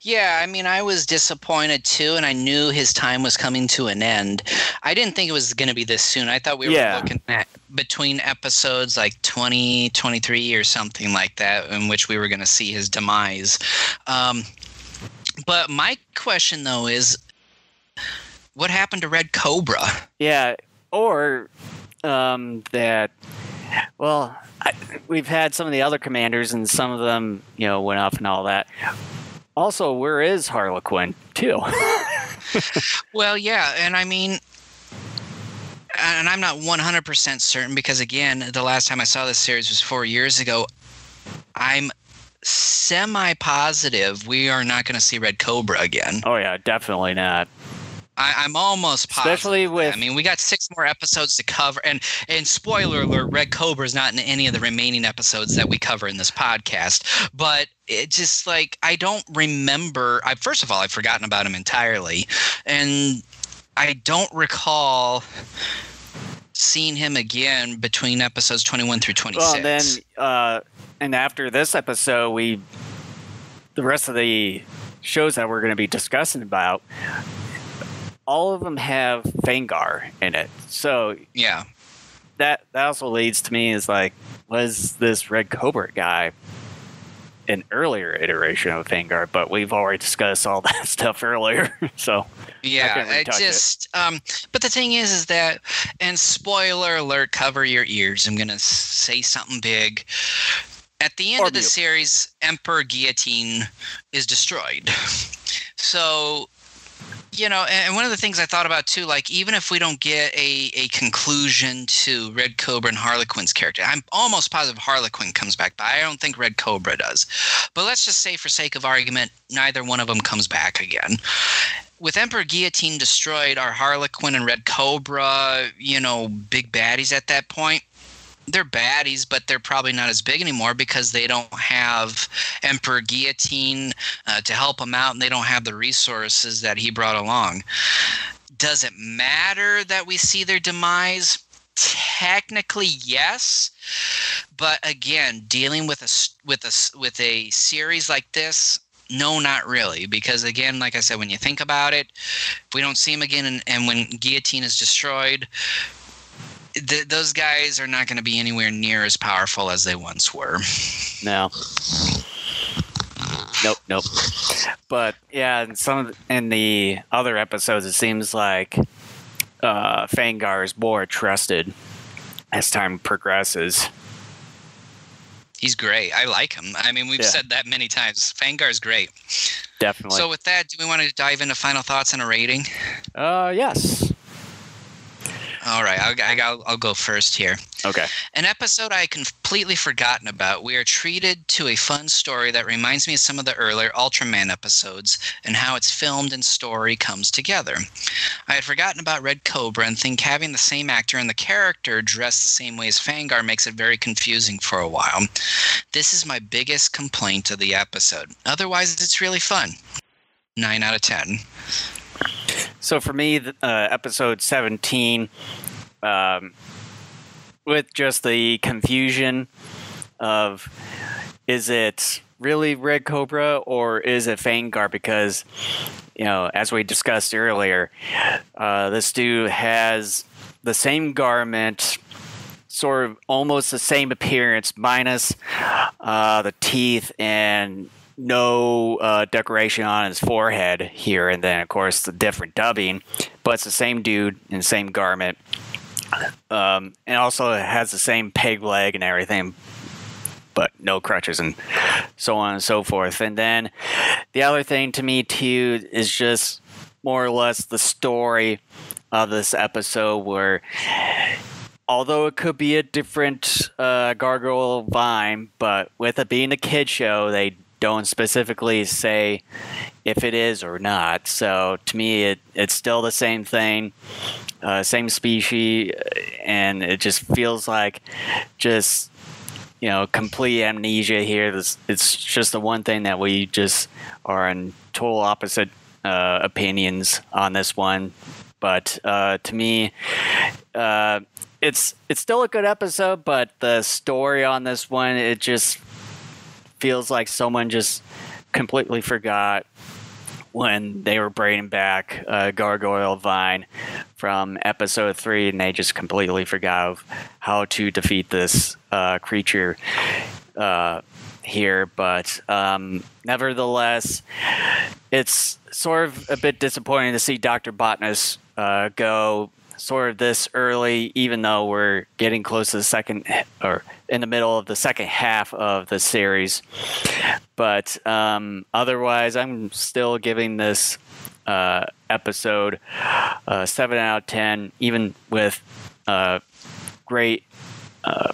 Yeah, I mean, I was disappointed too, and I knew his time was coming to an end. I didn't think it was going to be this soon. I thought we were yeah. looking at between episodes like twenty, twenty-three or something like that, in which we were going to see his demise. Um, but my question, though, is what happened to Red Cobra? Yeah, or um, that... Well, I, we've had some of the other commanders, and some of them, you know, went off and all that. Also, where is Harlequin, too? Well, yeah, and I mean, and I'm not one hundred percent certain because, again, the last time I saw this series was four years ago. I'm semi-positive we are not going to see Red Cobra again. Oh, yeah, definitely not. I, I'm almost positive. Especially with... I mean, we got six more episodes to cover. And, and spoiler alert, Red Cobra's not in any of the remaining episodes that we cover in this podcast. But it just, like, I don't remember... I First of all, I've forgotten about him entirely. And I don't recall seeing him again between episodes twenty-one through twenty-six. Well, then, uh, and after this episode, we... The rest of the shows that we're going to be discussing about... all of them have Fangar in it. So yeah, that that also leads to me is like, was this Red Cobra guy an earlier iteration of Fangar? But we've already discussed all that stuff earlier. So yeah, I just it. um. But the thing is, is that, and spoiler alert, cover your ears. I'm gonna say something big. At the end or of the mute. series, Emperor Guillotine is destroyed. So. You know, and one of the things I thought about, too, like, even if we don't get a, a conclusion to Red Cobra and Harlequin's character, I'm almost positive Harlequin comes back, but I don't think Red Cobra does. But let's just say, for sake of argument, neither one of them comes back again. With Emperor Guillotine destroyed, are Harlequin and Red Cobra, you know, big baddies at that point? They're baddies, but they're probably not as big anymore because they don't have Emperor Guillotine uh, to help them out, and they don't have the resources that he brought along. Does it matter that we see their demise? Technically, yes, but again, dealing with a with a with a series like this, no, not really, because again, like I said, when you think about it, if we don't see him again, and, and when Guillotine is destroyed. Th- those guys are not going to be anywhere near as powerful as they once were. No. nope, nope. But yeah, in some of the, in the other episodes, it seems like uh, Fangar is more trusted as time progresses. He's great. I like him. I mean, we've yeah. said that many times. Fangar's great. Definitely. So with that, do we want to dive into final thoughts and a rating? Uh, yes. All right. I'll, I'll, I'll go first here. Okay. An episode I had completely forgotten about. We are treated to a fun story that reminds me of some of the earlier Ultraman episodes and how it's filmed and story comes together. I had forgotten about Red Cobra and think having the same actor and the character dressed the same way as Fangar makes it very confusing for a while. This is my biggest complaint of the episode. Otherwise, it's really fun. nine out of ten. So for me, uh, episode seventeen, um, with just the confusion of, is it really Red Cobra or is it Fangar? Because, you know, as we discussed earlier, uh, this dude has the same garment, sort of almost the same appearance, minus uh, the teeth and no uh, decoration on his forehead here, and then of course the different dubbing, but it's the same dude in the same garment, um, and also it has the same peg leg and everything, but no crutches and so on and so forth. And then the other thing to me too is just more or less the story of this episode, where although it could be a different uh, Gargoyle Vine, but with it being a kid show, they don't specifically say if it is or not. So to me, it it's still the same thing, uh, same species, and it just feels like just, you know, complete amnesia here. This, it's just the one thing that we just are in total opposite uh, opinions on this one. But uh, to me, uh, it's it's still a good episode, but the story on this one, it just feels like someone just completely forgot when they were bringing back uh, Gargoyle Vine from episode three, and they just completely forgot of how to defeat this uh, creature uh, here. But um, nevertheless, it's sort of a bit disappointing to see Doctor Botanist uh, go sort of this early, even though we're getting close to the second, or in the middle of the second half of the series. But um, otherwise, I'm still giving this uh, episode uh, seven out of ten, even with uh, great uh,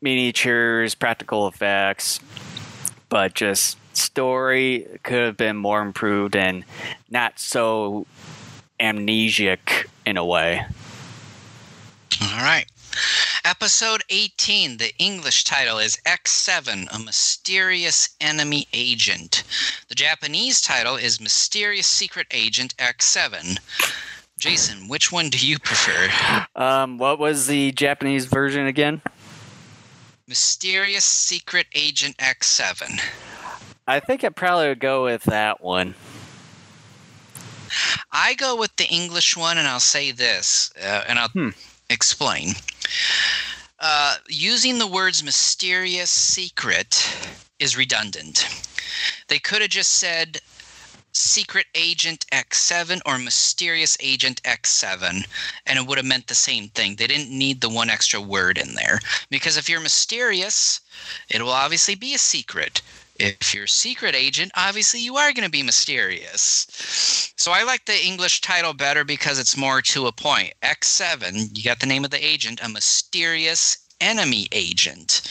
miniatures, practical effects, but just story could have been more improved and not so amnesiac in a way. All right. Episode eighteen, the English title is X seven, A Mysterious Enemy Agent. The Japanese title is Mysterious Secret Agent X seven. Jason, which one do you prefer? Um, what was the Japanese version again? Mysterious Secret Agent X seven. I think I probably would go with that one. I go with the English one, and I'll say this, uh, and I'll hmm. explain. Uh, using the words mysterious secret is redundant. They could have just said Secret Agent X seven or Mysterious Agent X seven, and it would have meant the same thing. They didn't need the one extra word in there, because if you're mysterious, it will obviously be a secret. If you're a secret agent, obviously you are going to be mysterious. So I like the English title better because it's more to a point. X seven, you got the name of the agent, a mysterious enemy agent.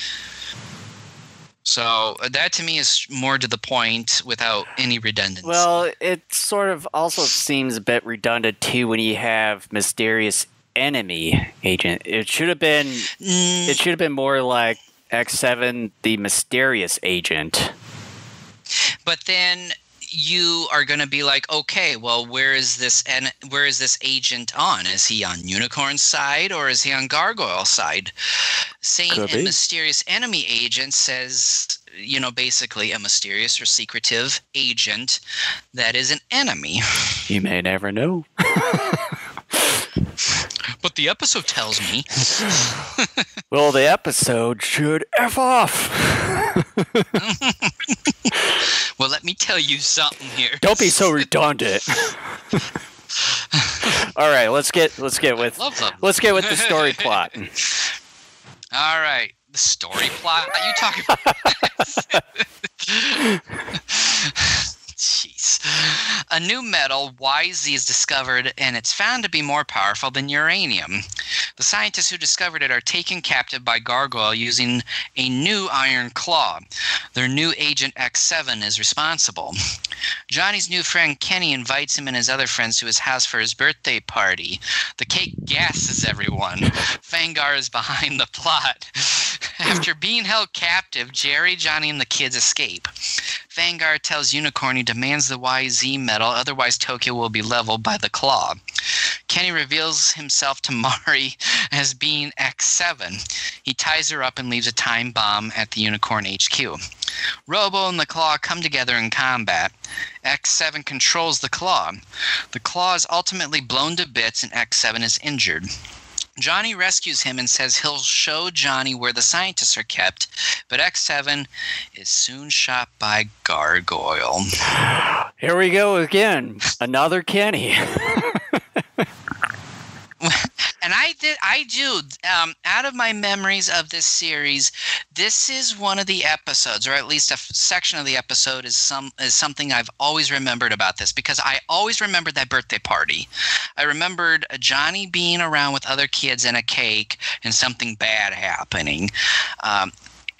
So that to me is more to the point without any redundancy. Well, it sort of also seems a bit redundant too when you have mysterious enemy agent. It should have been, mm. it should have been more like X seven, the mysterious agent. But then you are going to be like, okay, well, where is this and where is this agent on? Is he on Unicorn's side or is he on Gargoyle's side? Saying a mysterious enemy agent says, you know, basically a mysterious or secretive agent that is an enemy. You may never know. But the episode tells me. Well, the episode should F off. Well, let me tell you something here. Don't be so redundant. All right, let's get let's get with let's get with the story plot. All right, the story plot. Are you talking about? Jeez. A new metal, Y Z, is discovered, and it's found to be more powerful than uranium. The scientists who discovered it are taken captive by Gargoyle using a new iron claw. Their new agent X seven is responsible. Johnny's new friend Kenny invites him and his other friends to his house for his birthday party. The cake gasses everyone. Fangar is behind the plot. After being held captive, Jerry, Johnny, and the kids escape. Fangar tells Unicorn he demands the Y Z metal, otherwise Tokyo will be leveled by the claw. Kenny reveals himself to Mari as being X seven. He ties her up and leaves a time bomb at the Unicorn H Q. Robo and the Claw come together in combat. X seven controls the Claw. The Claw is ultimately blown to bits and X seven is injured. Johnny rescues him and says he'll show Johnny where the scientists are kept, but X seven is soon shot by Gargoyle. Here we go again. Another Kenny. And I did, I do, um, out of my memories of this series, this is one of the episodes, or at least a f- section of the episode is some is something I've always remembered about this, because I always remembered that birthday party. I remembered Johnny being around with other kids and a cake and something bad happening. Um,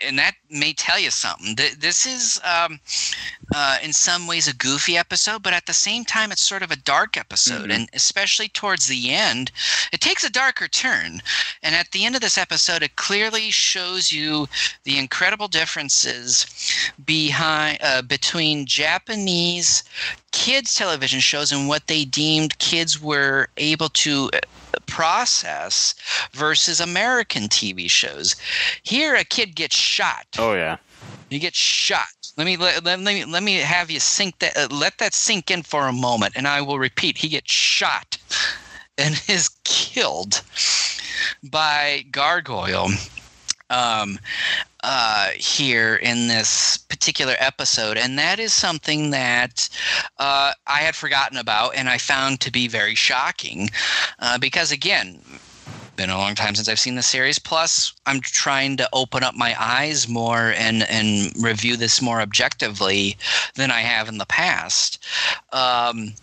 and that may tell you something. Th- this is, um, uh, in some ways, a goofy episode, but at the same time, it's sort of a dark episode. Mm-hmm. And especially towards the end, it takes a darker turn. And at the end of this episode, it clearly shows you the incredible differences behind uh, between Japanese kids' television shows and what they deemed kids were able to process versus American T V shows. Here, a kid gets shot. Oh yeah, you get shot. Let me let, let me let me have you sink that. Uh, let that sink in for a moment, and I will repeat: he gets shot and is killed by Gargoyle. Um, uh, here in this particular episode, and that is something that uh, I had forgotten about, and I found to be very shocking, uh, because again, been a long time since I've seen the series. Plus, I'm trying to open up my eyes more and and review this more objectively than I have in the past. Um,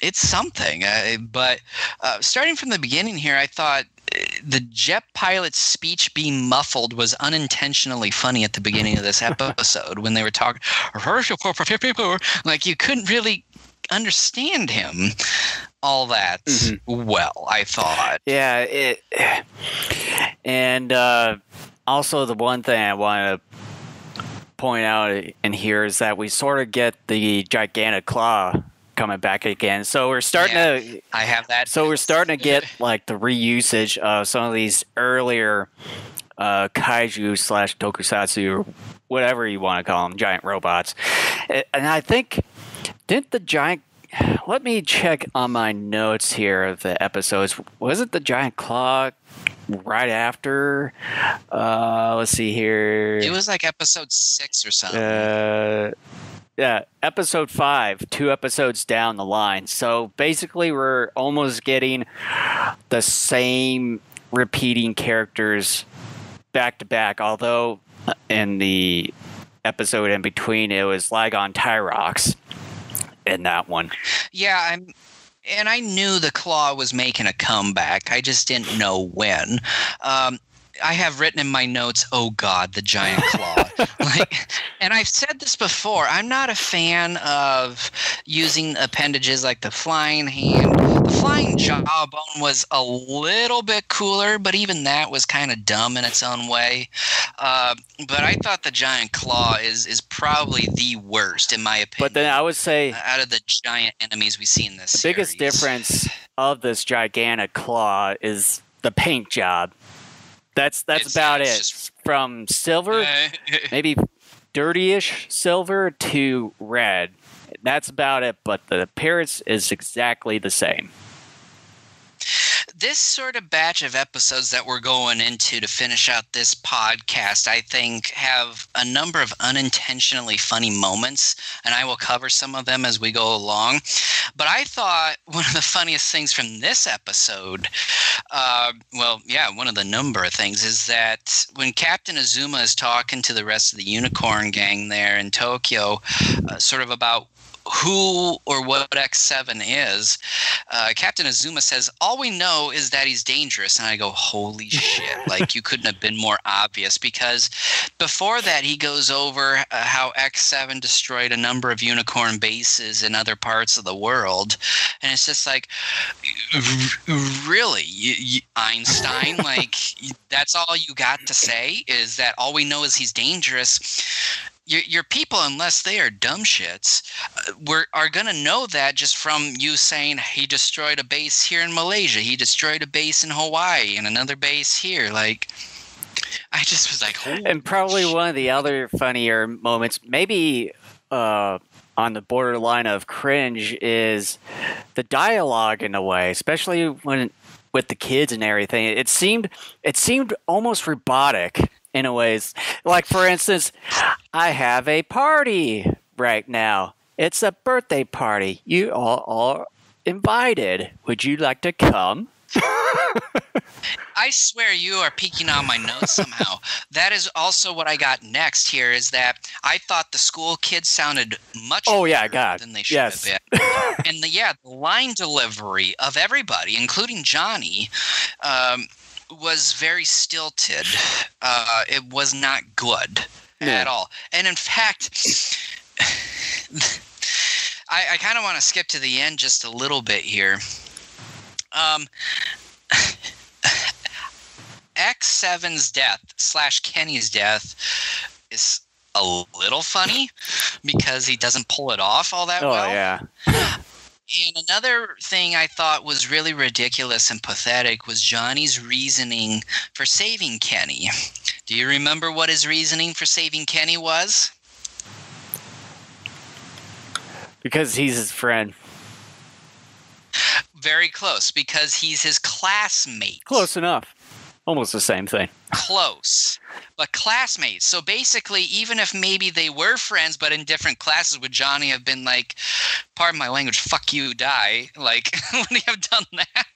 it's something, uh, but uh, starting from the beginning here, I thought. The jet pilot's speech being muffled was unintentionally funny at the beginning of this episode when they were talking. Like, you couldn't really understand him all that mm-hmm. well, I thought. Yeah. It, and uh, also the one thing I want to point out in here is that we sort of get the gigantic claw coming back again, so we're starting yeah, to. I have that. So we're starting to get like the reusage of some of these earlier uh, kaiju slash tokusatsu, or whatever you want to call them, giant robots. And I think didn't the giant? Let me check on my notes here of the episodes. Was it the giant claw? Right after, uh, let's see here. It was like episode six or something. Uh, Yeah, episode five, two episodes down the line. So basically we're almost getting the same repeating characters back to back, although in the episode in between it was Ligon Tyrox in that one. Yeah, I'm and I knew the Claw was making a comeback. I just didn't know when. Um I have written in my notes, oh God, the giant claw. Like, and I've said this before, I'm not a fan of using appendages like the flying hand. The flying jawbone was a little bit cooler, but even that was kind of dumb in its own way. Uh, but I thought the giant claw is is probably the worst, in my opinion. But then I would say, uh, out of the giant enemies we see in this the series. Biggest difference of this gigantic claw is the paint job. That's that's it's, about it's it. Just, From silver, uh, maybe dirty-ish silver to red. That's about it, but the appearance is exactly the same. this sort of batch of episodes that we're going into to finish out this podcast, I think, have a number of unintentionally funny moments, and I will cover some of them as we go along. But I thought one of the funniest things from this episode, uh, well, yeah, one of the number of things, is that when Captain Azuma is talking to the rest of the Unicorn Gang there in Tokyo, uh, sort of about who or what X seven is, uh, Captain Azuma says, all we know is that he's dangerous. And I go, holy shit, like you couldn't have been more obvious, because before that he goes over uh, how X seven destroyed a number of unicorn bases in other parts of the world. And it's just like, really, you, you, Einstein, like that's all you got to say, is that all we know is he's dangerous. Your, your people, unless they are dumb shits, uh, we're, are going to know that just from you saying he destroyed a base here in Malaysia, he destroyed a base in Hawaii, and another base here. Like, I just was like, holy and probably shit. One of the other funnier moments, maybe uh, on the borderline of cringe, is the dialogue in a way, especially when with the kids and everything. It seemed, it seemed almost robotic. Anyways, like for instance, I have a party right now. It's a birthday party. You all are invited. Would you like to come? I swear you are peeking on my nose somehow. That is also what I got next here, is that I thought the school kids sounded much oh, yeah, God. than they should yes. have been. And the, yeah, the line delivery of everybody, including Johnny, um, was very stilted. Uh, it was not good yeah. at all. And in fact, I, I kind of want to skip to the end just a little bit here. Um, X seven's death slash Kenny's death is a little funny because he doesn't pull it off all that oh, well. Oh, yeah. And another thing I thought was really ridiculous and pathetic was Johnny's reasoning for saving Kenny. Do you remember what his reasoning for saving Kenny was? Because he's his friend. Very close. Because he's his classmate. Close enough. Almost the same thing. Close. But classmates. So basically, even if maybe they were friends but in different classes, would Johnny have been like, pardon my language, fuck you, die? Like, would he have done that?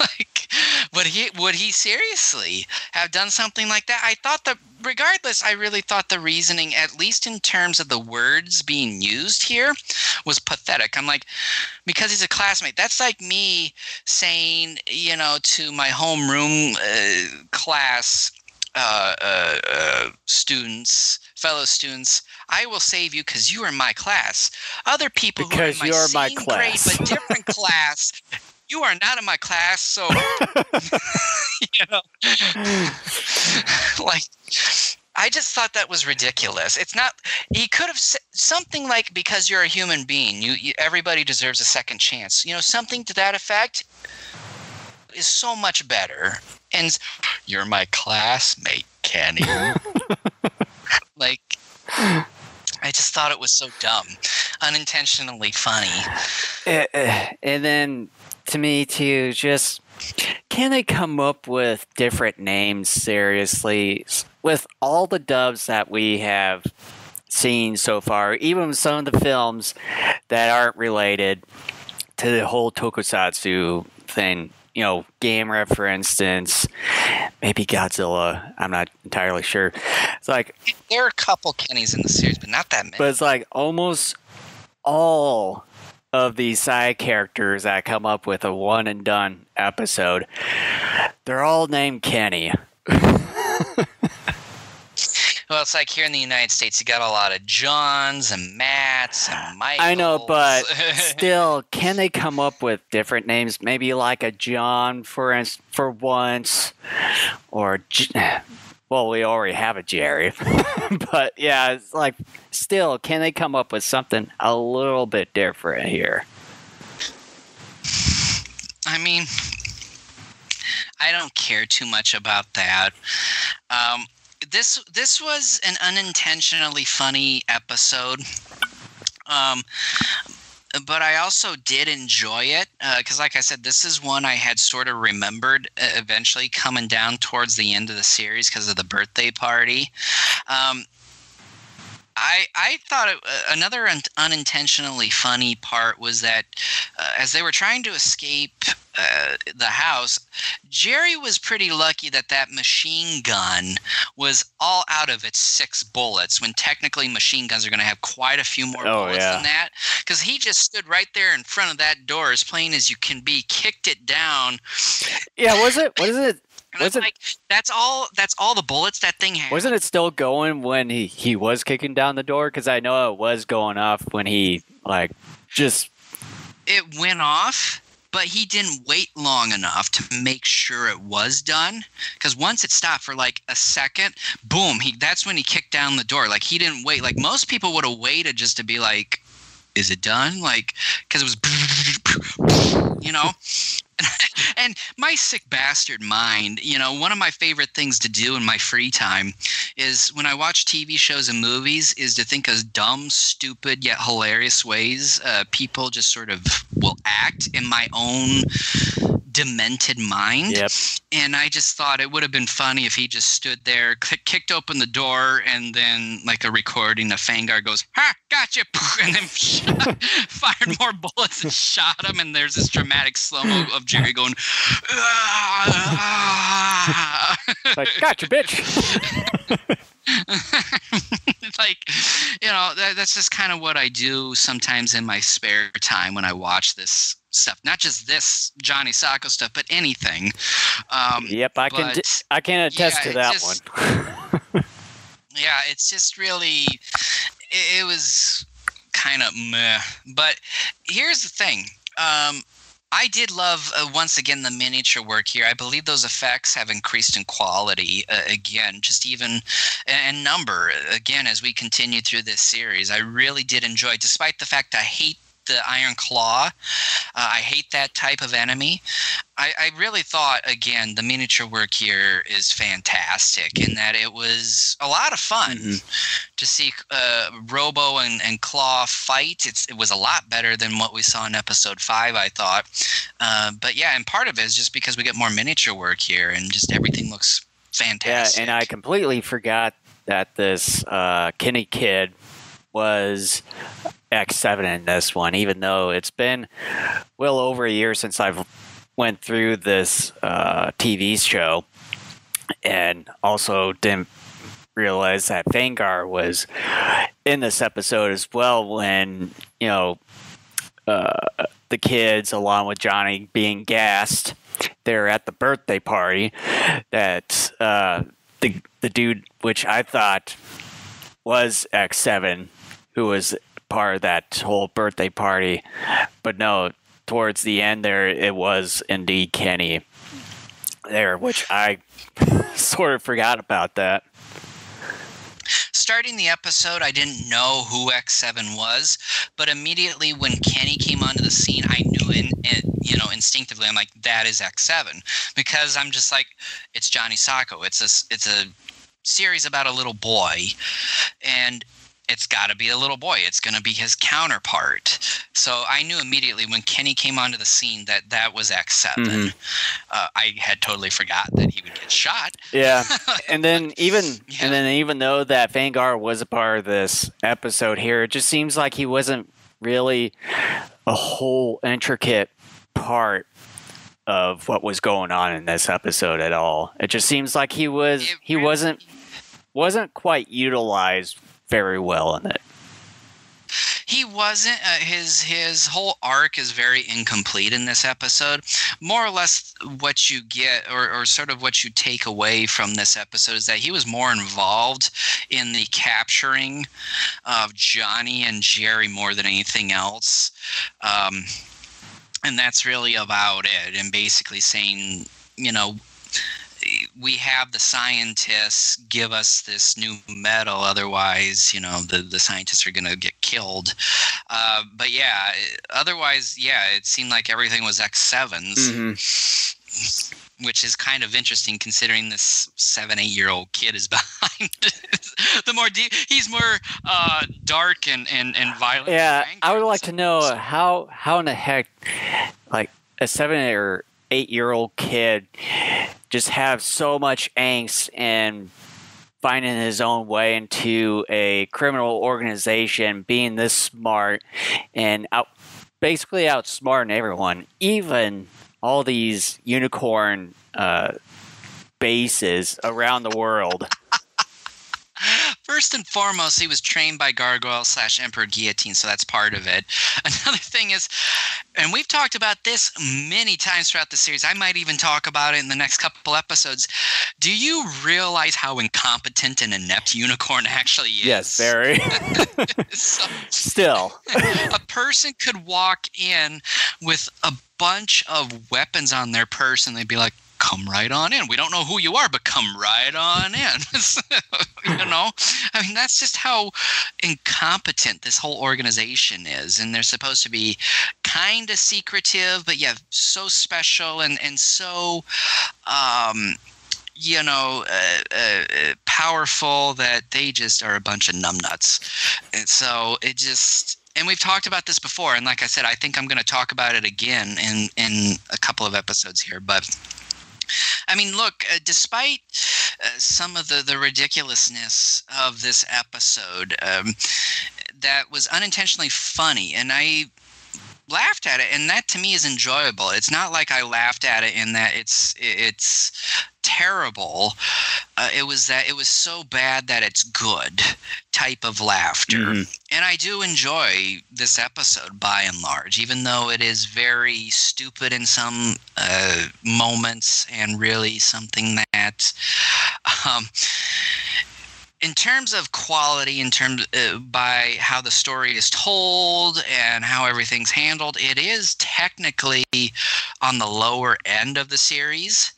Like, would he, would he seriously have done something like that? I thought that, regardless, I really thought the reasoning, at least in terms of the words being used here, was pathetic. I'm like, because he's a classmate. That's like me saying, you know, to my homeroom uh, class uh, uh, uh, students, fellow students, I will save you because you are my class. Other people because who are in my, you're same my class. grade but different class, you are not in my class, so, you know, like, I just thought that was ridiculous. It's not, he could have said something like, because you're a human being, you, you everybody deserves a second chance. You know, something to that effect is so much better. And you're my classmate, Kenny. Like, I just thought it was so dumb, unintentionally funny. Uh, uh, and then, to me too, just can they come up with different names seriously with all the dubs that we have seen so far, even some of the films that aren't related to the whole tokusatsu thing, you know, Gamera for instance, maybe Godzilla, I'm not entirely sure. It's like there are a couple Kennys in the series, but not that many. But it's like almost all of these side characters that come up with a one and done episode, they're all named Kenny. Well, it's like here in the United States, you got a lot of Johns and Matts and Michaels. I know, but still, can they come up with different names? Maybe like a John for instance, for once, or well, we already have a Jerry. But yeah, it's like still, can they come up with something a little bit different here? I mean, I don't care too much about that. Um, This this was an unintentionally funny episode. Um, but I also did enjoy it because, uh, like I said, this is one I had sort of remembered uh, eventually coming down towards the end of the series because of the birthday party. Um, I, I thought it, uh, another un- unintentionally funny part was that uh, as they were trying to escape uh, the house, Jerry was pretty lucky that that machine gun was all out of its six bullets when technically machine guns are going to have quite a few more oh, bullets yeah. than that, because he just stood right there in front of that door as plain as you can be, kicked it down. Yeah, was it? Was it? Was it, like, that's all that's all the bullets that thing had. Wasn't it still going when he, he was kicking down the door? Because I know it was going off when he, like, just... It went off, but he didn't wait long enough to make sure it was done. Because once it stopped for, like, a second, boom, he that's when he kicked down the door. Like, he didn't wait. Like, most people would have waited just to be like, is it done? Like, because it was... You know? And my sick bastard mind, you know, one of my favorite things to do in my free time is when I watch T V shows and movies is to think of dumb, stupid, yet hilarious ways uh, people just sort of will act in my own demented mind. Yep. And I just thought it would have been funny if he just stood there, click, kicked open the door, and then like a recording of Fangar goes, ha, gotcha, and then shot, fired more bullets and shot him, and there's this dramatic slow-mo of Jerry going, ah, ah. It's like, gotcha, bitch. Like, you know, that, that's just kind of what I do sometimes in my spare time when I watch this stuff. Not just this Johnny Sokko stuff, but anything. Um, yep, I but, can d- I can attest yeah, to that just, one. Yeah, it's just really it, it was kind of meh. But here's the thing. Um, I did love, uh, once again, the miniature work here. I believe those effects have increased in quality, uh, again, just even and number, again, as we continue through this series. I really did enjoy, despite the fact I hate the Iron Claw. Uh, I hate that type of enemy. I, I really thought, again, the miniature work here is fantastic in that it was a lot of fun mm-hmm. to see uh, Robo and, and Claw fight. It's, it was a lot better than what we saw in Episode five, I thought. Uh, but yeah, and part of it is just because we get more miniature work here and just everything looks fantastic. Yeah, and I completely forgot that this uh, Kenny kid was X seven in this one, even though it's been well over a year since I've went through this uh, T V show, and also didn't realize that Fangar was in this episode as well when, you know, uh, the kids along with Johnny being gassed, they're at the birthday party that uh, the the dude, which I thought was X seven, who was part of that whole birthday party. But no, towards the end there, it was indeed Kenny there, which I sort of forgot about that. Starting the episode, I didn't know who X seven was, but immediately when Kenny came onto the scene, I knew it, it you know, instinctively. I'm like, that is X seven, because I'm just like, it's Johnny Sokko. It's a, it's a series about a little boy, and it's got to be a little boy. It's going to be his counterpart. So I knew immediately when Kenny came onto the scene that that was X seven. Mm-hmm. Uh, I had totally forgot that he would get shot. Yeah, and then even yeah. and then even though that Fangar was a part of this episode here, it just seems like he wasn't really a whole intricate part of what was going on in this episode at all. It just seems like he was it he really, wasn't wasn't quite utilized very well in it. He wasn't. Uh, his his whole arc is very incomplete in this episode. More or less what you get or, or sort of what you take away from this episode is that he was more involved in the capturing of Johnny and Jerry more than anything else. Um, and that's really about it. And basically saying, you know, we have the scientists give us this new metal, otherwise, you know, the, the scientists are going to get killed. Uh, but yeah, otherwise, yeah, it seemed like everything was X sevens. Mm-hmm. which is kind of interesting considering this seven, eight-year-old kid is behind. the more de- he's more uh, dark and, and, and violent. Yeah, and I would like to know so. how how in the heck, like a seven or eight-year-old kid, just have so much angst and finding his own way into a criminal organization, being this smart and out, basically outsmarting everyone, even all these unicorn uh, bases around the world. First and foremost, he was trained by Gargoyle slash Emperor Guillotine, so that's part of it. Another thing is, and we've talked about this many times throughout the series, I might even talk about it in the next couple episodes. Do you realize how incompetent and inept Unicorn actually is? Yes, very. so, Still. A person could walk in with a bunch of weapons on their person, they'd be like, come right on in. We don't know who you are, but come right on in. so, you know, I mean, that's just how incompetent this whole organization is. And they're supposed to be kind of secretive, but yeah, so special and, and so, um, you know, uh, uh, powerful that they just are a bunch of numbnuts. And so it just... And we've talked about this before. And like I said, I think I'm going to talk about it again in, in a couple of episodes here, but... I mean, look, uh, despite uh, some of the, the ridiculousness of this episode, um, that was unintentionally funny, and I laughed at it, and that to me is enjoyable. It's not like I laughed at it in that it's it's terrible. Uh, it was that it was so bad that it's good type of laughter. Mm-hmm. And I do enjoy this episode by and large, even though it is very stupid in some uh, moments and really something that um, in terms of quality, in terms uh, by how the story is told and how everything's handled, it is technically on the lower end of the series,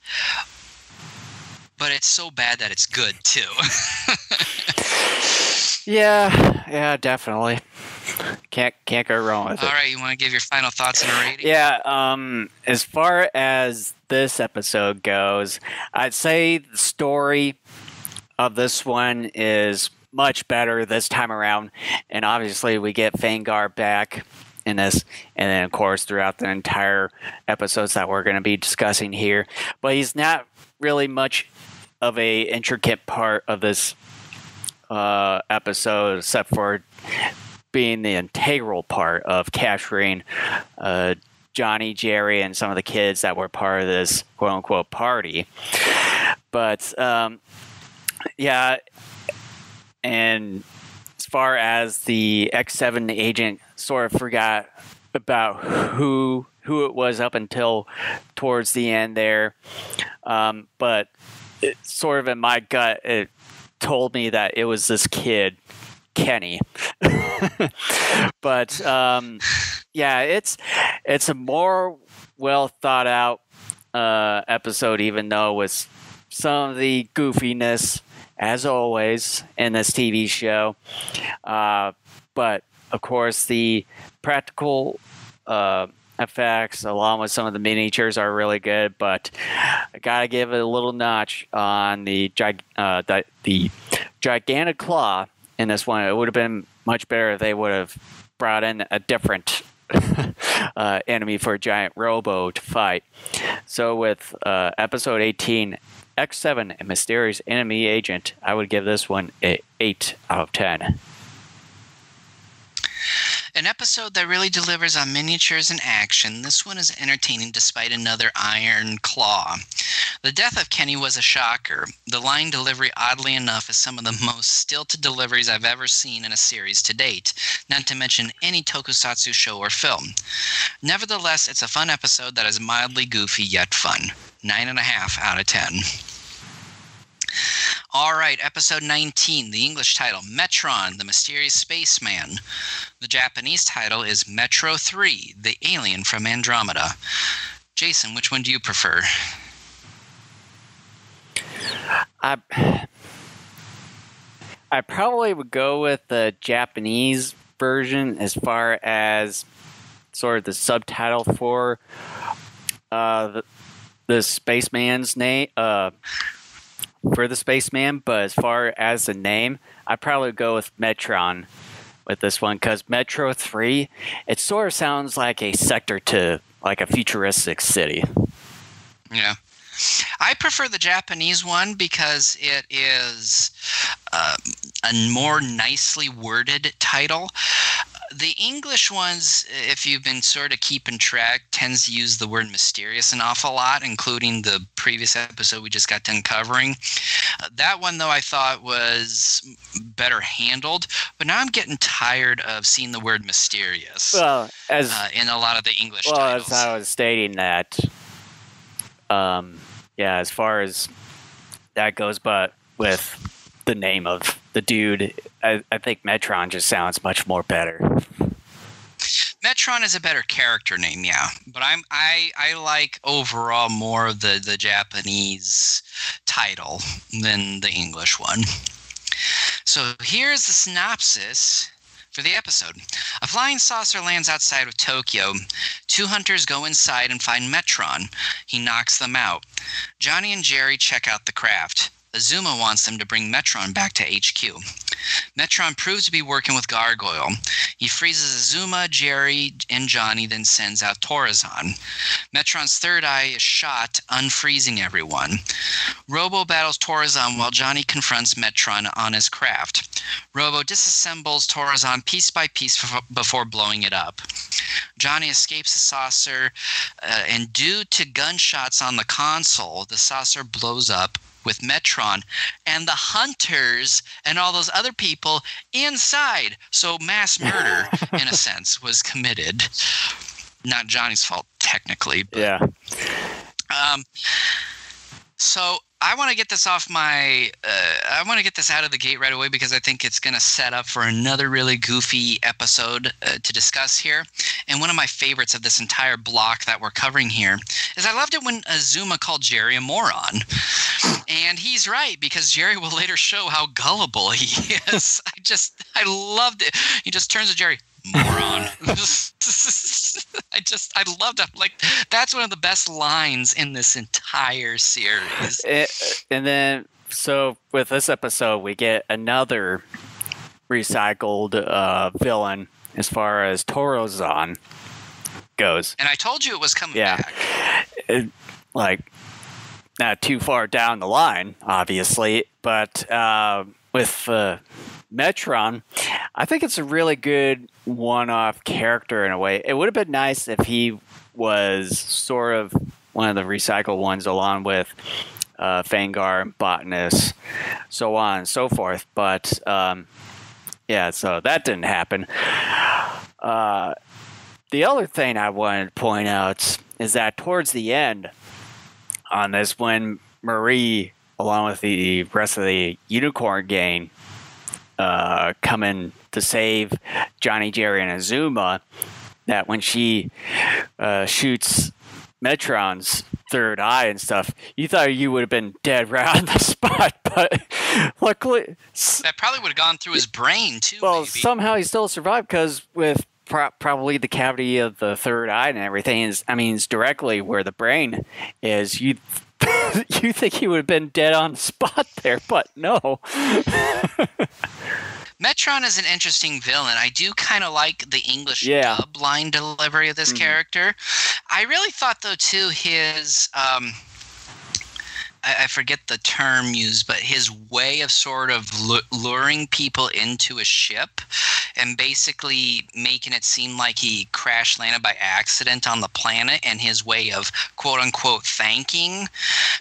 but it's so bad that it's good too. yeah, yeah, definitely. Can't can't go wrong with it. All right, you want to give your final thoughts and a rating? Yeah, um, as far as this episode goes, I'd say the story of this one is much better this time around, and obviously we get Fangar back in this, and then of course throughout the entire episodes that we're going to be discussing here, but he's not really much of a intricate part of this uh, episode, except for being the integral part of capturing uh, Johnny, Jerry, and some of the kids that were part of this quote-unquote party. But um yeah, and as far as the X seven agent, sort of forgot about who who it was up until towards the end there. Um, but it, sort of in my gut, it told me that it was this kid, Kenny. but um, yeah, it's it's a more well thought out uh, episode, even though with some of the goofiness, as always, in this T V show. Uh, but, of course, the practical uh, effects along with some of the miniatures are really good. But I got to give it a little notch on the, gig- uh, the the gigantic claw in this one. It would have been much better if they would have brought in a different uh, enemy for a giant Robo to fight. So with uh, episode eighteen... X seven, a mysterious enemy agent, I would give this one an eight out of ten. An episode that really delivers on miniatures and action, this one is entertaining despite another iron claw. The death of Kenny was a shocker. The line delivery, oddly enough, is some of the most stilted deliveries I've ever seen in a series to date, not to mention any tokusatsu show or film. Nevertheless, it's a fun episode that is mildly goofy yet fun. Nine and a half out of ten. All right, episode nineteen, the English title, Metron, the Mysterious Spaceman. The Japanese title is Metro three, the Alien from Andromeda. Jason, which one do you prefer? I, I probably would go with the Japanese version as far as sort of the subtitle for uh, the, the spaceman's name uh, for the spaceman, but as far as the name, I probably go with Metron with this one, because Metro three, it sort of sounds like a sector to like a futuristic city. Yeah. I prefer the Japanese one because it is uh, a more nicely worded title. The English ones, if you've been sort of keeping track, tends to use the word mysterious an awful lot, including the previous episode we just got done covering. Uh, that one, though, I thought was better handled, but now I'm getting tired of seeing the word mysterious well, as, uh, in a lot of the English well, titles. Well, as I was stating that, um, yeah, as far as that goes, but with the name of the dude, I, I think Metron just sounds much more better. Metron is a better character name, yeah. But I'm I I like overall more of the, the Japanese title than the English one. So here's the synopsis for the episode. A flying saucer lands outside of Tokyo. Two hunters go inside and find Metron. He knocks them out. Johnny and Jerry check out the craft. Azuma wants them to bring Metron back to H Q. Metron proves to be working with Gargoyle. He freezes Azuma, Jerry, and Johnny, then sends out Torazon. Metron's third eye is shot, unfreezing everyone. Robo battles Torazon while Johnny confronts Metron on his craft. Robo disassembles Torazon piece by piece f- before blowing it up. Johnny escapes the saucer, uh, and due to gunshots on the console, the saucer blows up with Metron and the hunters and all those other people inside. So mass murder, in a sense, was committed. Not Johnny's fault, technically. But, yeah. Um. So I want to get this off my uh, – I want to get this out of the gate right away because I think it's going to set up for another really goofy episode uh, to discuss here. And one of my favorites of this entire block that we're covering here is I loved it when Azuma called Jerry a moron. And he's right, because Jerry will later show how gullible he is. I just – I loved it. He just turns to Jerry, moron. I just, I loved it. Like, that's one of the best lines in this entire series. It, and then, so with this episode, we get another recycled uh, villain as far as Torazon goes. And I told you it was coming yeah. back. It, like, not too far down the line, obviously, but uh, with uh, Metron, I think it's a really good one-off character in a way. It would have been nice if he was sort of one of the recycled ones along with uh, Fangar, Botanist, so on and so forth. But, um, yeah, so that didn't happen. Uh, the other thing I wanted to point out is that towards the end on this, when Mari, along with the rest of the Unicorn gang, Uh, coming to save Johnny, Jerry, and Azuma, that when she uh, shoots Metron's third eye and stuff, you thought you would have been dead right on the spot, but luckily... That probably would have gone through his brain, too, Well, maybe. Somehow he still survived, because with pro- probably the cavity of the third eye and everything, is, I mean, it's directly where the brain is, you... You think he would have been dead on the spot there, but no. Metron is an interesting villain. I do kind of like the English yeah. dub line delivery of this mm-hmm. character. I really thought, though, too, his um, I, I forget the term used, but his way of sort of luring people into a ship and basically making it seem like he crash landed by accident on the planet, and his way of quote unquote thanking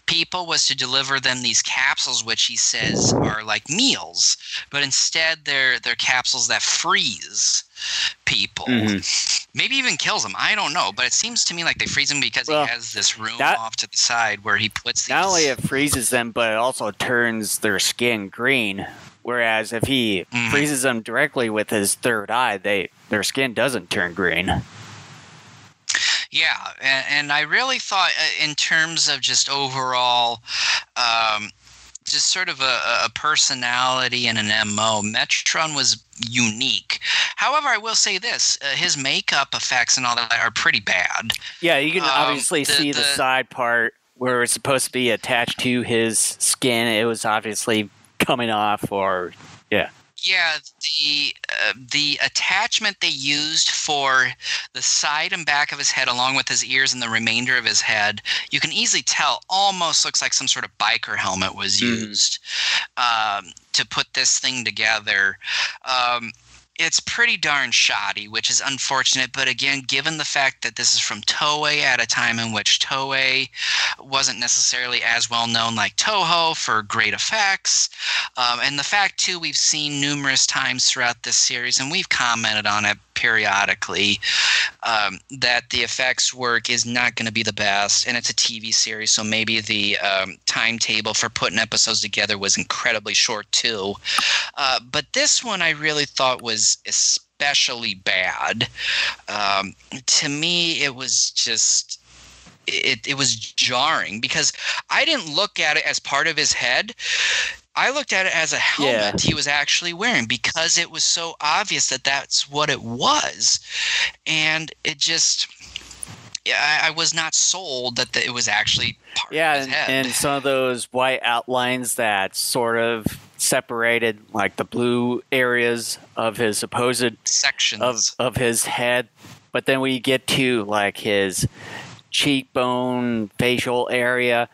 people was to deliver them these capsules, which he says are like meals, but instead they're they're capsules that freeze people. Mm-hmm. Maybe even kills them. I don't know, but it seems to me like they freeze them because well, he has this room that, off to the side where he puts these. Not only it freezes them, but it also turns their skin green. Whereas if he mm. freezes them directly with his third eye, they their skin doesn't turn green. Yeah, and, and I really thought in terms of just overall um, just sort of a, a personality and an M O, Metron was unique. However, I will say this, uh, his makeup effects and all that are pretty bad. Yeah, you can um, obviously the, see the, the side part were supposed to be attached to his skin. It was obviously coming off, or yeah. Yeah, the uh, the attachment they used for the side and back of his head, along with his ears and the remainder of his head, you can easily tell almost looks like some sort of biker helmet was used mm. um, to put this thing together. Um, it's pretty darn shoddy, which is unfortunate. But again, given the fact that this is from Toei at a time in which Toei wasn't necessarily as well known like Toho for great effects, um, and the fact too we've seen numerous times throughout this series, and we've commented on it periodically, um, that the effects work is not going to be the best, and it's a T V series, so maybe the um, timetable for putting episodes together was incredibly short too. Uh, but this one I really thought was especially bad. Um, to me, it was just it, it was jarring because I didn't look at it as part of his head. I looked at it as a helmet yeah. he was actually wearing because it was so obvious that that's what it was. And it just – I was not sold that the, it was actually part yeah, of his head. Yeah, and, and some of those white outlines that sort of separated like the blue areas of his supposed – sections. Of, of his head. But then we get to like his cheekbone, facial area.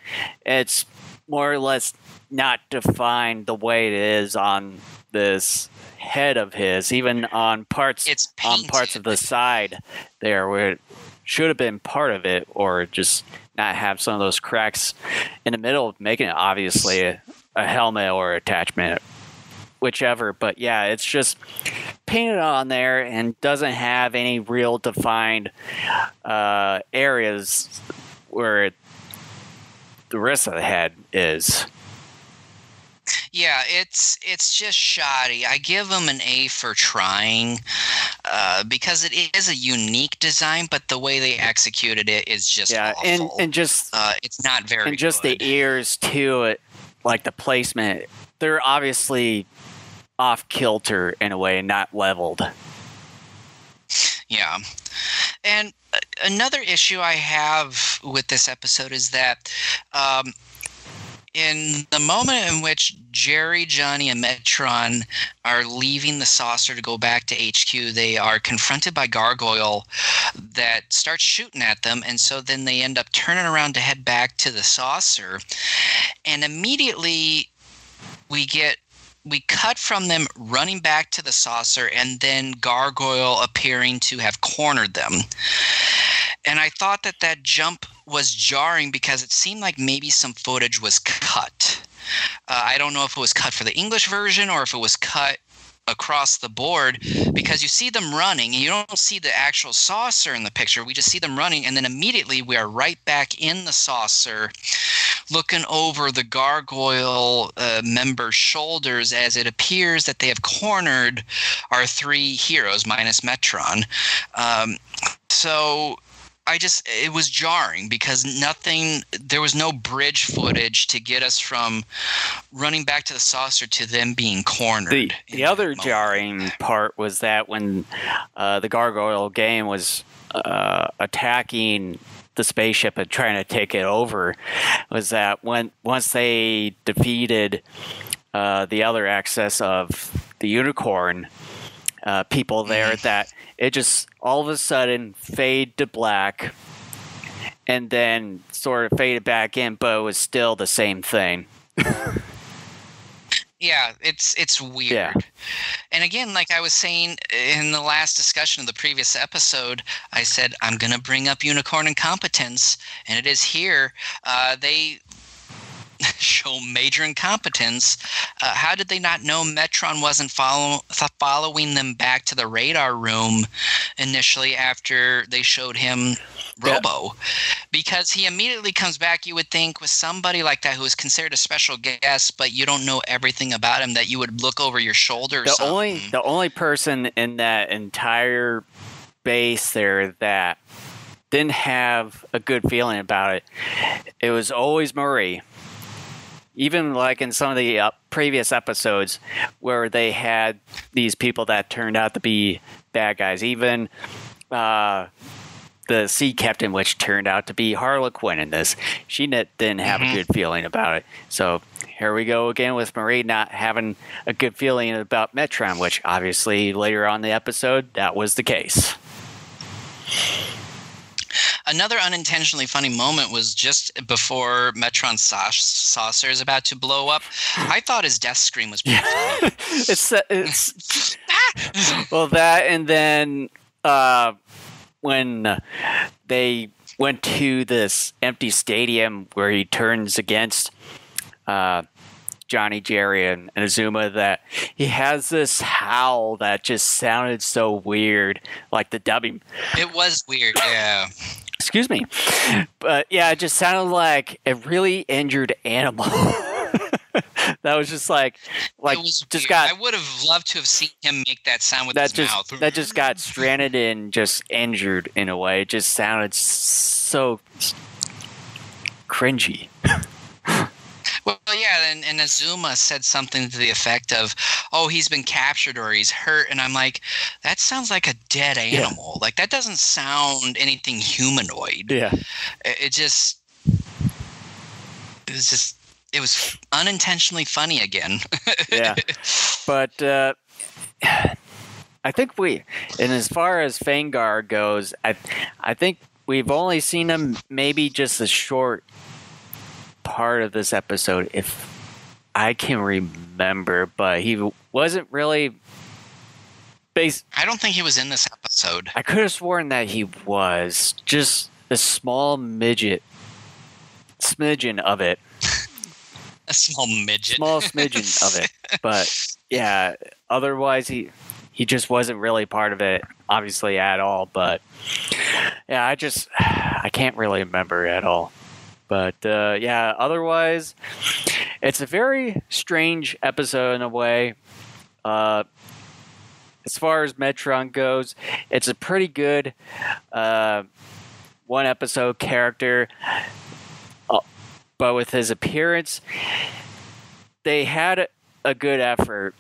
It's more or less – not defined the way it is on this head of his, even on parts it's on parts of the side there where it should have been part of it, or just not have some of those cracks in the middle, making it obviously a, a helmet or attachment, whichever. But yeah, it's just painted on there and doesn't have any real defined uh, areas where it, the rest of the head is. Yeah, it's it's just shoddy. I give them an A for trying uh, because it is a unique design, but the way they executed it is just yeah, awful. and and just uh, it's not very good. And just good. The ears too, it, like the placement, they're obviously off kilter in a way and not leveled. Yeah, and another issue I have with this episode is that. Um, In the moment in which Jerry, Johnny, and Metron are leaving the saucer to go back to H Q, they are confronted by Gargoyle that starts shooting at them, and so then they end up turning around to head back to the saucer. And immediately we get we cut from them running back to the saucer and then Gargoyle appearing to have cornered them. And I thought that that jump was jarring because it seemed like maybe some footage was cut. Uh, I don't know if it was cut for the English version or if it was cut across the board, because you see them running and you don't see the actual saucer in the picture. We just see them running, and then immediately we are right back in the saucer looking over the gargoyle uh, member's shoulders as it appears that they have cornered our three heroes minus Metron. Um, so... I just, it was jarring because nothing, there was no bridge footage to get us from running back to the saucer to them being cornered. The, the other jarring part was that when uh, the Gargoyle gang was uh, attacking the spaceship and trying to take it over, was that when once they defeated uh, the other excess of the unicorn, Uh, people there that it just all of a sudden fade to black and then sort of faded back in, but it was still the same thing. Yeah, it's it's weird. Yeah. And again, like I was saying in the last discussion of the previous episode, I said I'm going to bring up unicorn incompetence, and it is here. Uh, they... show major incompetence. Uh, how did they not know Metron wasn't follow, following them back to the radar room initially after they showed him Robo? Yeah. Because he immediately comes back, you would think, with somebody like that who is considered a special guest, but you don't know everything about him, that you would look over your shoulder or the something. Only, the only person in that entire base there that didn't have a good feeling about it, it was always Mari. Even like in some of the uh, previous episodes where they had these people that turned out to be bad guys. Even uh, the sea captain, which turned out to be Harlequin in this. She didn't have mm-hmm. a good feeling about it. So here we go again with Mari not having a good feeling about Metron, which obviously later on in the episode, that was the case. Another unintentionally funny moment was just before Metron's sa- saucer is about to blow up. I thought his death scream was pretty funny. it's, it's, well, that and then uh, when they went to this empty stadium where he turns against uh, Johnny, Jerry, and, and Azuma, that he has this howl that just sounded so weird, like the dubbing. It was weird, yeah. Excuse me. But yeah, it just sounded like a really injured animal. That was just like, like just weird. got. I would have loved to have seen him make that sound with that his just, mouth. That just got stranded and just injured in a way. It just sounded so cringy. Well, yeah, and, and Azuma said something to the effect of, oh, he's been captured or he's hurt. And I'm like, that sounds like a dead animal. Yeah. Like, that doesn't sound anything humanoid. Yeah. It, it just – it was just – it was unintentionally funny again. Yeah. But uh, I think we – and as far as Fangar goes, I, I think we've only seen him maybe just a short – part of this episode, if I can remember, but he wasn't really based. I don't think he was in this episode. I could have sworn that he was just a small midget, smidgen of it. A small midget, small smidgen of it. But yeah, otherwise he he just wasn't really part of it, obviously at all. But yeah, I just I can't really remember at all. But, uh, yeah, otherwise, it's a very strange episode in a way. Uh, as far as Metron goes, it's a pretty good uh, one-episode character. Uh, but with his appearance, they had a good effort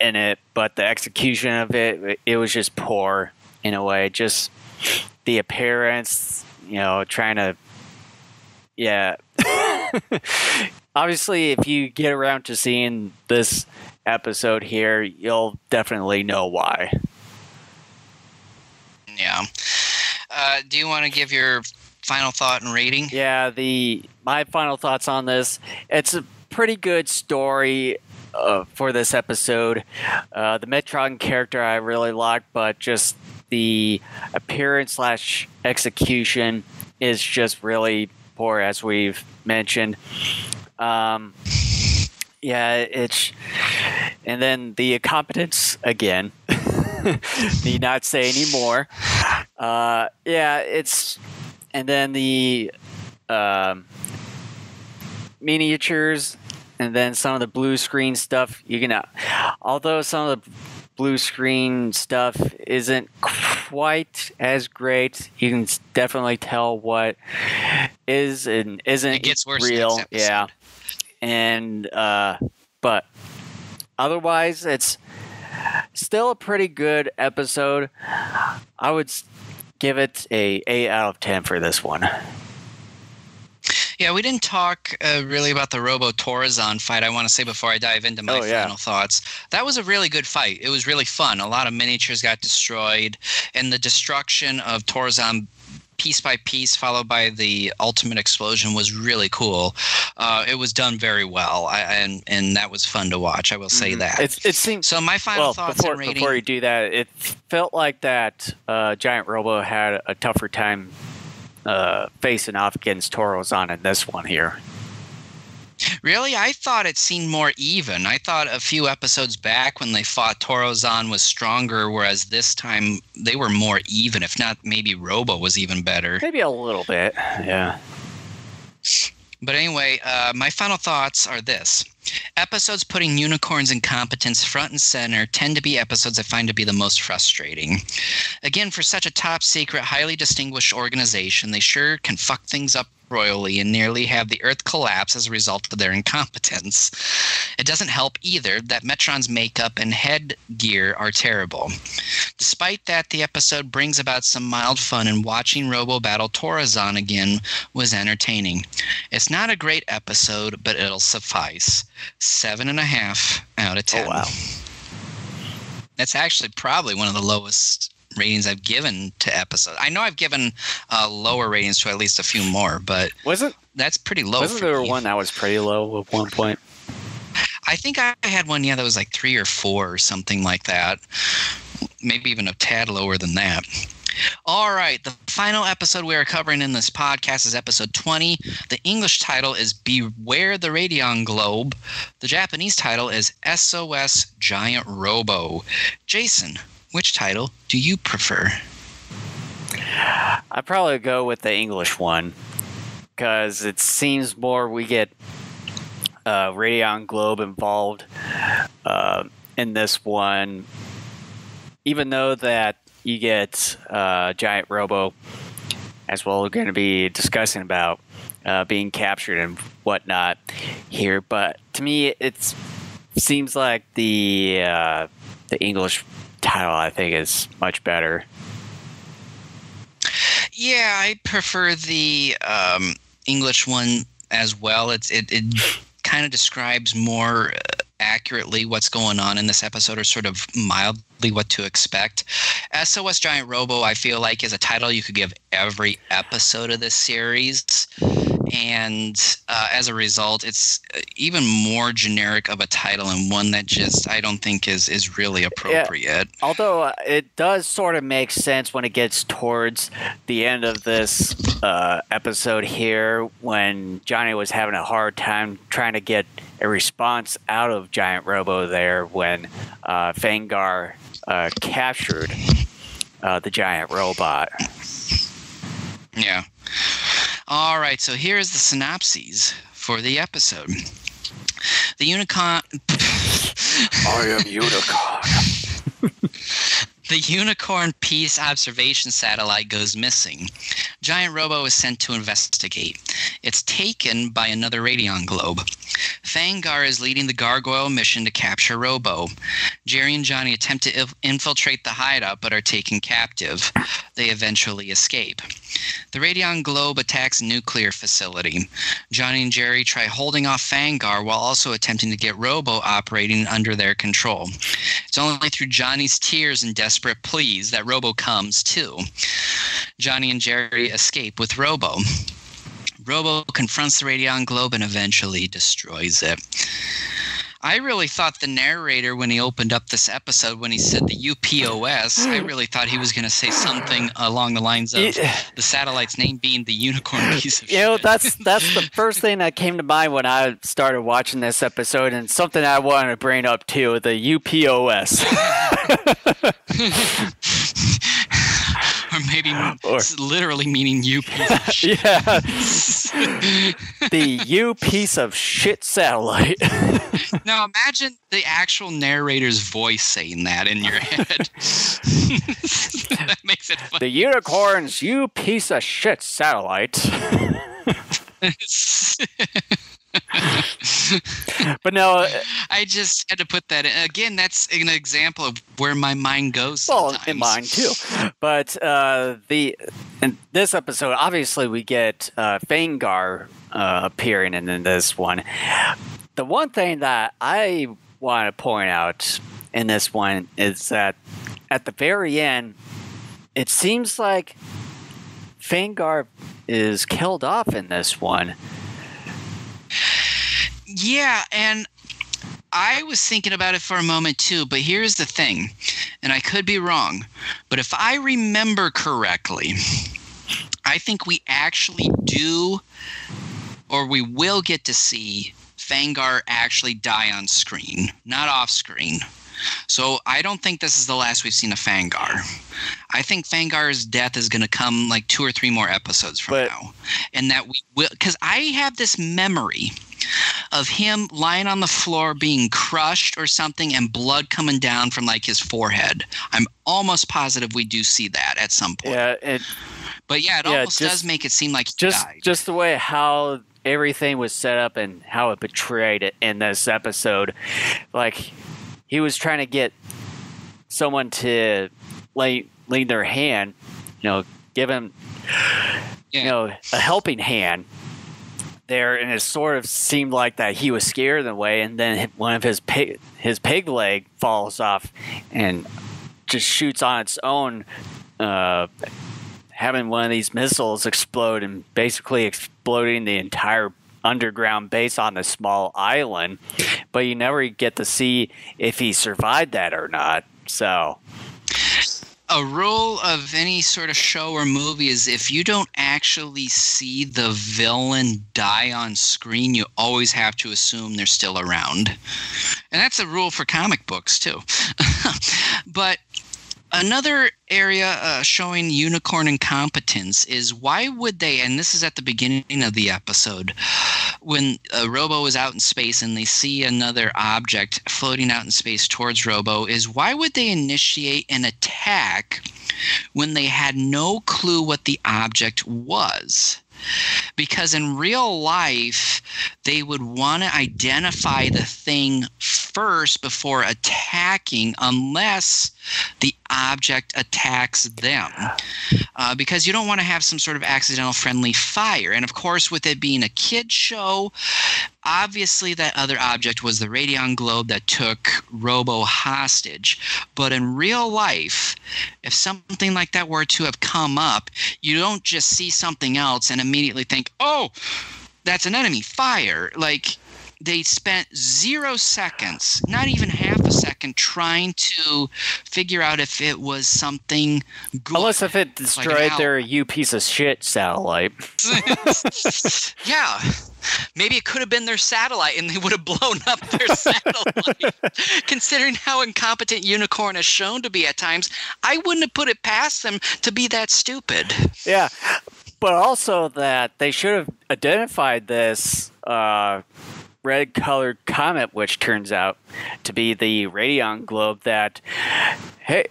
in it, but the execution of it, it was just poor in a way. Just the appearance, you know, trying to... Yeah. Obviously, if you get around to seeing this episode here, you'll definitely know why. Yeah. Uh, do you want to give your final thought and rating? Yeah, the my final thoughts on this. It's a pretty good story uh, for this episode. Uh, the Metron character I really liked, but just the appearance slash execution is just really... poor, as we've mentioned. Um, yeah, it's and then the incompetence again. Need not say any more. Uh, yeah, it's and then the um, miniatures and then some of the blue screen stuff. You can, uh, although some of the blue screen stuff isn't quite as great. You can definitely tell what is and isn't real. It gets worse next episode. Yeah. And uh, but otherwise, it's still a pretty good episode. I would give it a eight out of ten for this one. Yeah, we didn't talk uh, really about the Robo Torazon fight, I want to say, before I dive into my oh, yeah. final thoughts. That was a really good fight. It was really fun. A lot of miniatures got destroyed, and the destruction of Torazon piece by piece followed by the ultimate explosion was really cool. Uh, it was done very well, I, and and that was fun to watch, I will say mm-hmm. that. It, it seemed, so my final well, thoughts before, and rating... Before you do that, it felt like that uh, Giant Robo had a tougher time Uh, facing off against Torazon in this one here. Really? I thought it seemed more even. I thought a few episodes back when they fought, Torazon was stronger, whereas this time they were more even. If not, maybe Robo was even better. Maybe a little bit, yeah. But anyway, uh, my final thoughts are this. Episodes putting unicorns and competence front and center tend to be episodes I find to be the most frustrating. Again, for such a top secret, highly distinguished organization, they sure can fuck things up royally and nearly have the Earth collapse as a result of their incompetence. It doesn't help either that Metron's makeup and headgear are terrible. Despite that, the episode brings about some mild fun, and watching Robo battle Torazon again was entertaining. It's not a great episode, but it'll suffice. Seven and a half out of ten. Oh, wow. That's actually probably one of the lowest ratings I've given to episodes. I know I've given uh, lower ratings to at least a few more, but wasn't that's pretty low. Wasn't there me. one that was pretty low at one point? I think I had one, yeah, that was like three or four or something like that. Maybe even a tad lower than that. All right, the final episode we are covering in this podcast is episode twenty. The English title is Beware the Radion Globe. The Japanese title is S O S Giant Robo. Jason, which title do you prefer? I'd probably go with the English one because it seems more we get uh, Radion Globe involved uh, in this one, even though that you get uh, Giant Robo, as well. We're going to be discussing about uh, being captured and whatnot here. But to me, it seems like the uh, the English title, I think, is much better. Yeah, I prefer the um, English one as well. It's it it kind of describes more accurately what's going on in this episode, or sort of mildly what to expect. S O S Giant Robo, I feel like, is a title you could give every episode of this series, and uh, as a result, it's even more generic of a title, and one that just I don't think is is really appropriate. Yeah, although uh, it does sort of make sense when it gets towards the end of this uh, episode here, when Johnny was having a hard time trying to get a response out of Giant Robo there when uh, Fangar uh, captured uh, the giant robot. Yeah. All right, so here's the synopses for the episode. The Unicorn... I am Unicorn. The Unicorn Peace Observation Satellite goes missing. Giant Robo is sent to investigate. It's taken by another Radion Globe. Fangar is leading the Gargoyle mission to capture Robo. Jerry and Johnny attempt to il- infiltrate the hideout but are taken captive. They eventually escape. The Radion Globe attacks a nuclear facility. Johnny and Jerry try holding off Fangar while also attempting to get Robo operating under their control. It's only through Johnny's tears and desperate pleas that Robo comes to. Johnny and Jerry escape with Robo. Robo confronts the Radion Globe and eventually destroys it. I really thought the narrator, when he opened up this episode, when he said the U P O S, I really thought he was going to say something along the lines of it, the satellite's name being the Unicorn piece of you shit. You know, that's, that's the first thing that came to mind when I started watching this episode, and something I wanted to bring up too, the U P O S. Or maybe or, literally meaning you piece of shit. Yeah. The you piece of shit satellite. Now imagine the actual narrator's voice saying that in your head. That makes it funny. The unicorn's you piece of shit satellite. But no, I just had to put that in. Again, that's an example of where my mind goes. Well, sometimes. In mine too. But uh, the in this episode, obviously, we get uh, Fangar uh, appearing in, in this one. The one thing that I want to point out in this one is that at the very end, it seems like Fangar is killed off in this one. Yeah, and I was thinking about it for a moment too, but here's the thing, and I could be wrong, but if I remember correctly, I think we actually do, or we will get to see Fangar actually die on screen, not off screen. So I don't think this is the last we've seen of Fangar. I think Fangar's death is going to come like two or three more episodes from but, now. And that we will – because I have this memory of him lying on the floor being crushed or something and blood coming down from like his forehead. I'm almost positive we do see that at some point. Yeah, it, But yeah, it yeah, almost just, does make it seem like he just, died. Just the way how everything was set up and how it betrayed it in this episode. Like, he was trying to get someone to lay, lean their hand, you know, give him, yeah. you know, a helping hand there. And it sort of seemed like that he was scared in a way. And then one of his pig, his pig leg falls off and just shoots on its own, uh, having one of these missiles explode and basically exploding the entire underground base on the small island. But you never get to see if he survived that or not. So, a rule of any sort of show or movie is if you don't actually see the villain die on screen, you always have to assume they're still around. And that's a rule for comic books, too. But another area uh, showing unicorn incompetence is why would they, and this is at the beginning of the episode, when uh, Robo is out in space and they see another object floating out in space towards Robo, is why would they initiate an attack when they had no clue what the object was? Because in real life, they would want to identify the thing first before attacking, unless the object attacks them. Uh, because you don't want to have some sort of accidental friendly fire. And of course, with it being a kid show, obviously that other object was the Radion Globe that took Robo hostage. But in real life, if something like that were to have come up, you don't just see something else and immediately think, oh, that's an enemy, fire. Like, they spent zero seconds, not even half a second, trying to figure out if it was something good. Unless if it destroyed like their you piece of shit satellite. Yeah. Maybe it could have been their satellite and they would have blown up their satellite. Considering how incompetent Unicorn is shown to be at times, I wouldn't have put it past them to be that stupid. Yeah. But also that they should have identified this uh, red-colored comet, which turns out to be the Radion Globe that, hey,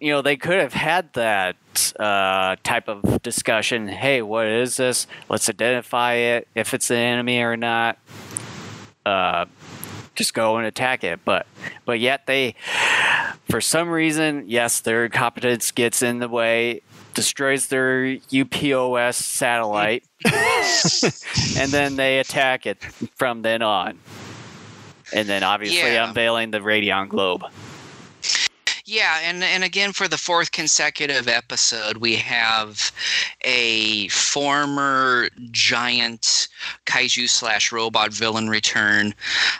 you know, they could have had that uh, type of discussion. Hey, what is this? Let's identify it, if it's an enemy or not. Uh, just go and attack it. But, but yet they, for some reason, yes, their incompetence gets in the way, destroys their U P O S satellite, and then they attack it from then on. And then obviously yeah. unveiling the Radion Globe. Yeah, and, and again, for the fourth consecutive episode, we have a former giant kaiju slash robot villain return.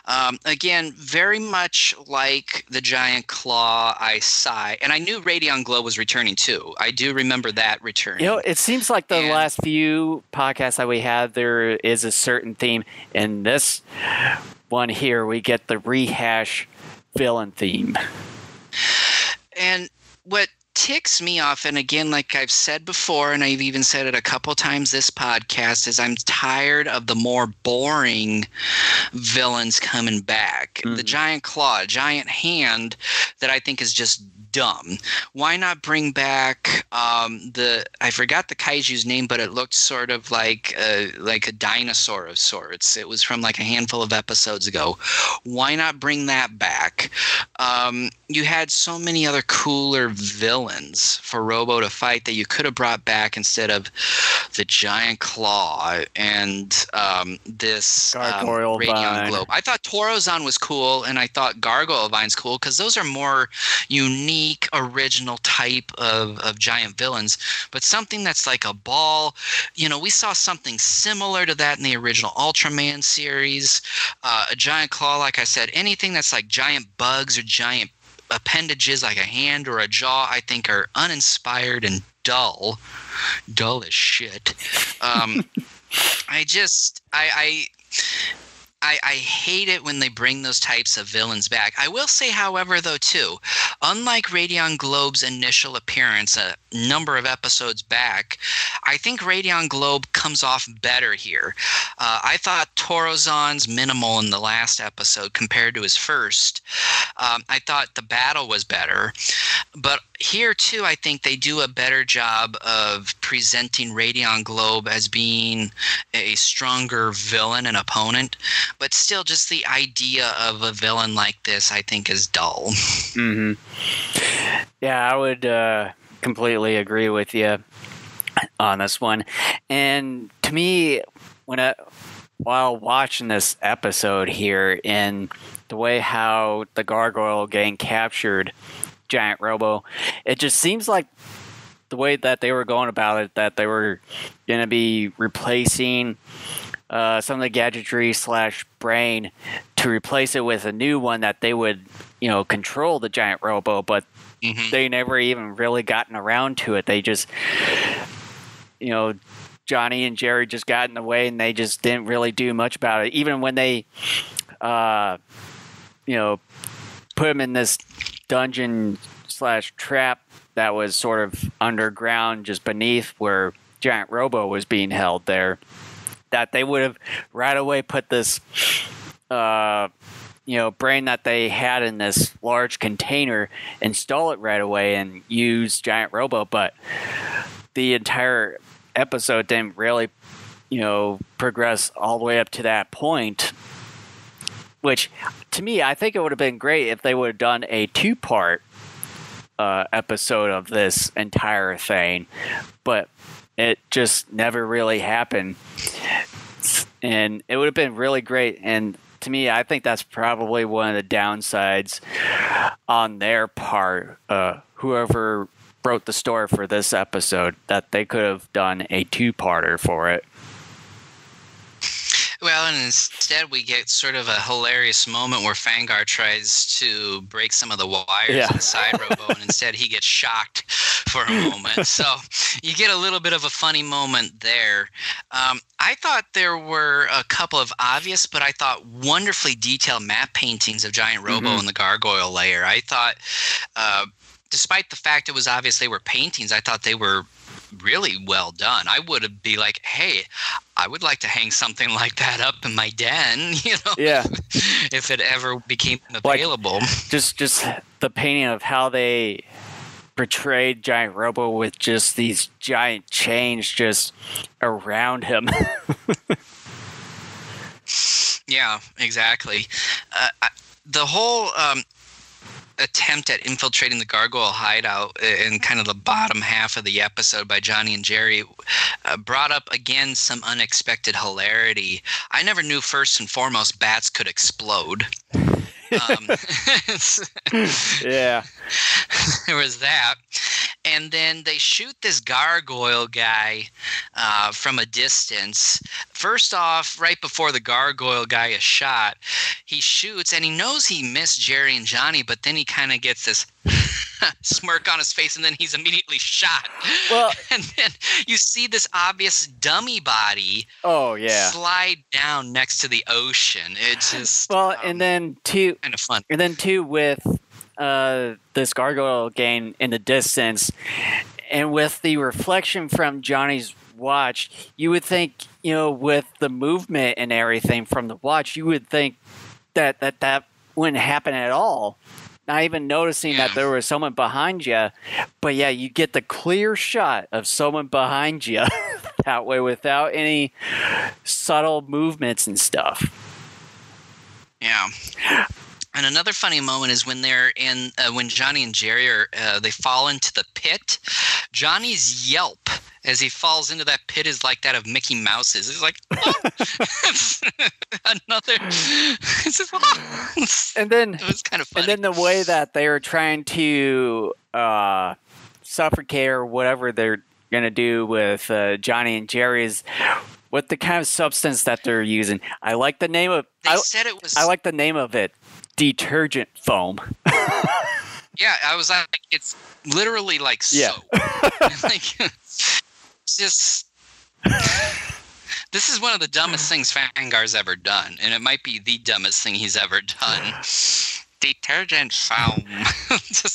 Um, again, very much like the giant claw, I sigh. And I knew Radion Globe was returning, too. I do remember that return. You know, it seems like the and, last few podcasts that we had, there is a certain theme. In this one here, we get the rehash villain theme. And what ticks me off, and again, like I've said before, and I've even said it a couple times this podcast, is I'm tired of the more boring villains coming back. Mm-hmm. The giant claw, giant hand that I think is just dumb. Why not bring back um, the – I forgot the kaiju's name, but it looked sort of like a, like a dinosaur of sorts. It was from like a handful of episodes ago. Why not bring that back? Um, you had so many other cooler villains for Robo to fight that you could have brought back instead of the giant claw and um, this Gargoyle um, Radion Globe. I thought Torazon was cool, and I thought Gargoyle Vine's cool because those are more unique, original type of, of giant villains, but something that's like a ball. You know, we saw something similar to that in the original Ultraman series. Uh, a giant claw, like I said, anything that's like giant bugs or giant appendages like a hand or a jaw, I think are uninspired and dull. Dull as shit. Um, I just, I... I I, I hate it when they bring those types of villains back. I will say, however, though, too, unlike Radion Globe's initial appearance a number of episodes back, I think Radion Globe comes off better here. Uh, I thought Torazon's minimal in the last episode compared to his first. Um, I thought the battle was better. But here, too, I think they do a better job of presenting Radion Globe as being a stronger villain and opponent. But still, just the idea of a villain like this, I think, is dull. Mm-hmm. Yeah, I would uh, completely agree with you on this one. And to me, when I, while watching this episode here, and the way how the Gargoyle gang captured Giant Robo, it just seems like the way that they were going about it, that they were going to be replacing Uh, some of the gadgetry slash brain to replace it with a new one that they would, you know, control the Giant Robo, but mm-hmm. they never even really gotten around to it. They just, you know, Johnny and Jerry just got in the way and they just didn't really do much about it. Even when they, uh, you know, put him in this dungeon slash trap that was sort of underground just beneath where Giant Robo was being held there, that they would have right away put this, uh, you know, brain that they had in this large container, install it right away and use Giant Robo. But the entire episode didn't really, you know, progress all the way up to that point, which to me, I think it would have been great if they would have done a two-part uh, episode of this entire thing. But it just never really happened, and it would have been really great. And to me, I think that's probably one of the downsides on their part, uh, whoever wrote the story for this episode, that they could have done a two-parter for it. Well, and instead we get sort of a hilarious moment where Fangar tries to break some of the wires yeah. inside Robo, and instead he gets shocked for a moment. So you get a little bit of a funny moment there. Um, I thought there were a couple of obvious, but I thought wonderfully detailed map paintings of Giant Robo mm-hmm. and the Gargoyle layer. I thought, uh, despite the fact it was obvious they were paintings, I thought they were really well done. I would be like, hey, I would like to hang something like that up in my den, you know, yeah. if it ever became available. Like, just just the painting of how they portrayed Giant Robo with just these giant chains just around him. Yeah, exactly. Uh, I, the whole um, attempt at infiltrating the Gargoyle hideout in kind of the bottom half of the episode by Johnny and Jerry uh, brought up again some unexpected hilarity. I never knew first and foremost bats could explode. Um, yeah. There was that. And then they shoot this gargoyle guy uh, from a distance. First off, right before the gargoyle guy is shot, he shoots, and he knows he missed Jerry and Johnny, but then he kind of gets this smirk on his face, and then he's immediately shot. Well, and then you see this obvious dummy body oh, yeah. slide down next to the ocean. It's just well, um, and then two, kind of fun. And then two with – Uh, this gargoyle game in the distance, and with the reflection from Johnny's watch, you would think, you know, with the movement and everything from the watch, you would think that that, that wouldn't happen at all. Not even noticing yeah. that there was someone behind you, but yeah, you get the clear shot of someone behind you that way without any subtle movements and stuff. Yeah. And another funny moment is when they're in, uh, when Johnny and Jerry are, uh, they fall into the pit. Johnny's yelp as he falls into that pit is like that of Mickey Mouse's. It's like, oh! Another. It's just, oh! And then it was kind of funny. And then the way that they were trying to uh, suffocate or whatever they're going to do with uh, Johnny and Jerry's. What the kind of substance that they're using? I like the name of. They I, said it was. I like the name of it. Detergent foam. Yeah, I was like, it's literally like yeah. soap. Like, just This is one of the dumbest things Fangar's ever done, and it might be the dumbest thing he's ever done. Detergent foam.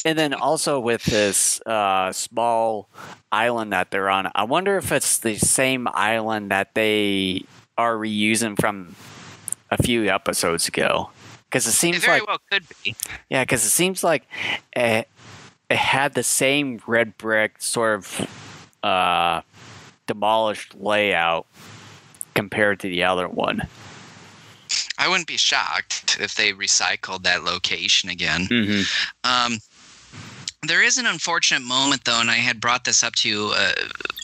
And then also with this uh, small island that they're on, I wonder if it's the same island that they are reusing from a few episodes ago. Because it seems it very like, well could be. Yeah, because it seems like it, it had the same red brick sort of uh, demolished layout compared to the other one. I wouldn't be shocked if they recycled that location again. Mm-hmm. Um, there is an unfortunate moment, though, and I had brought this up to you uh,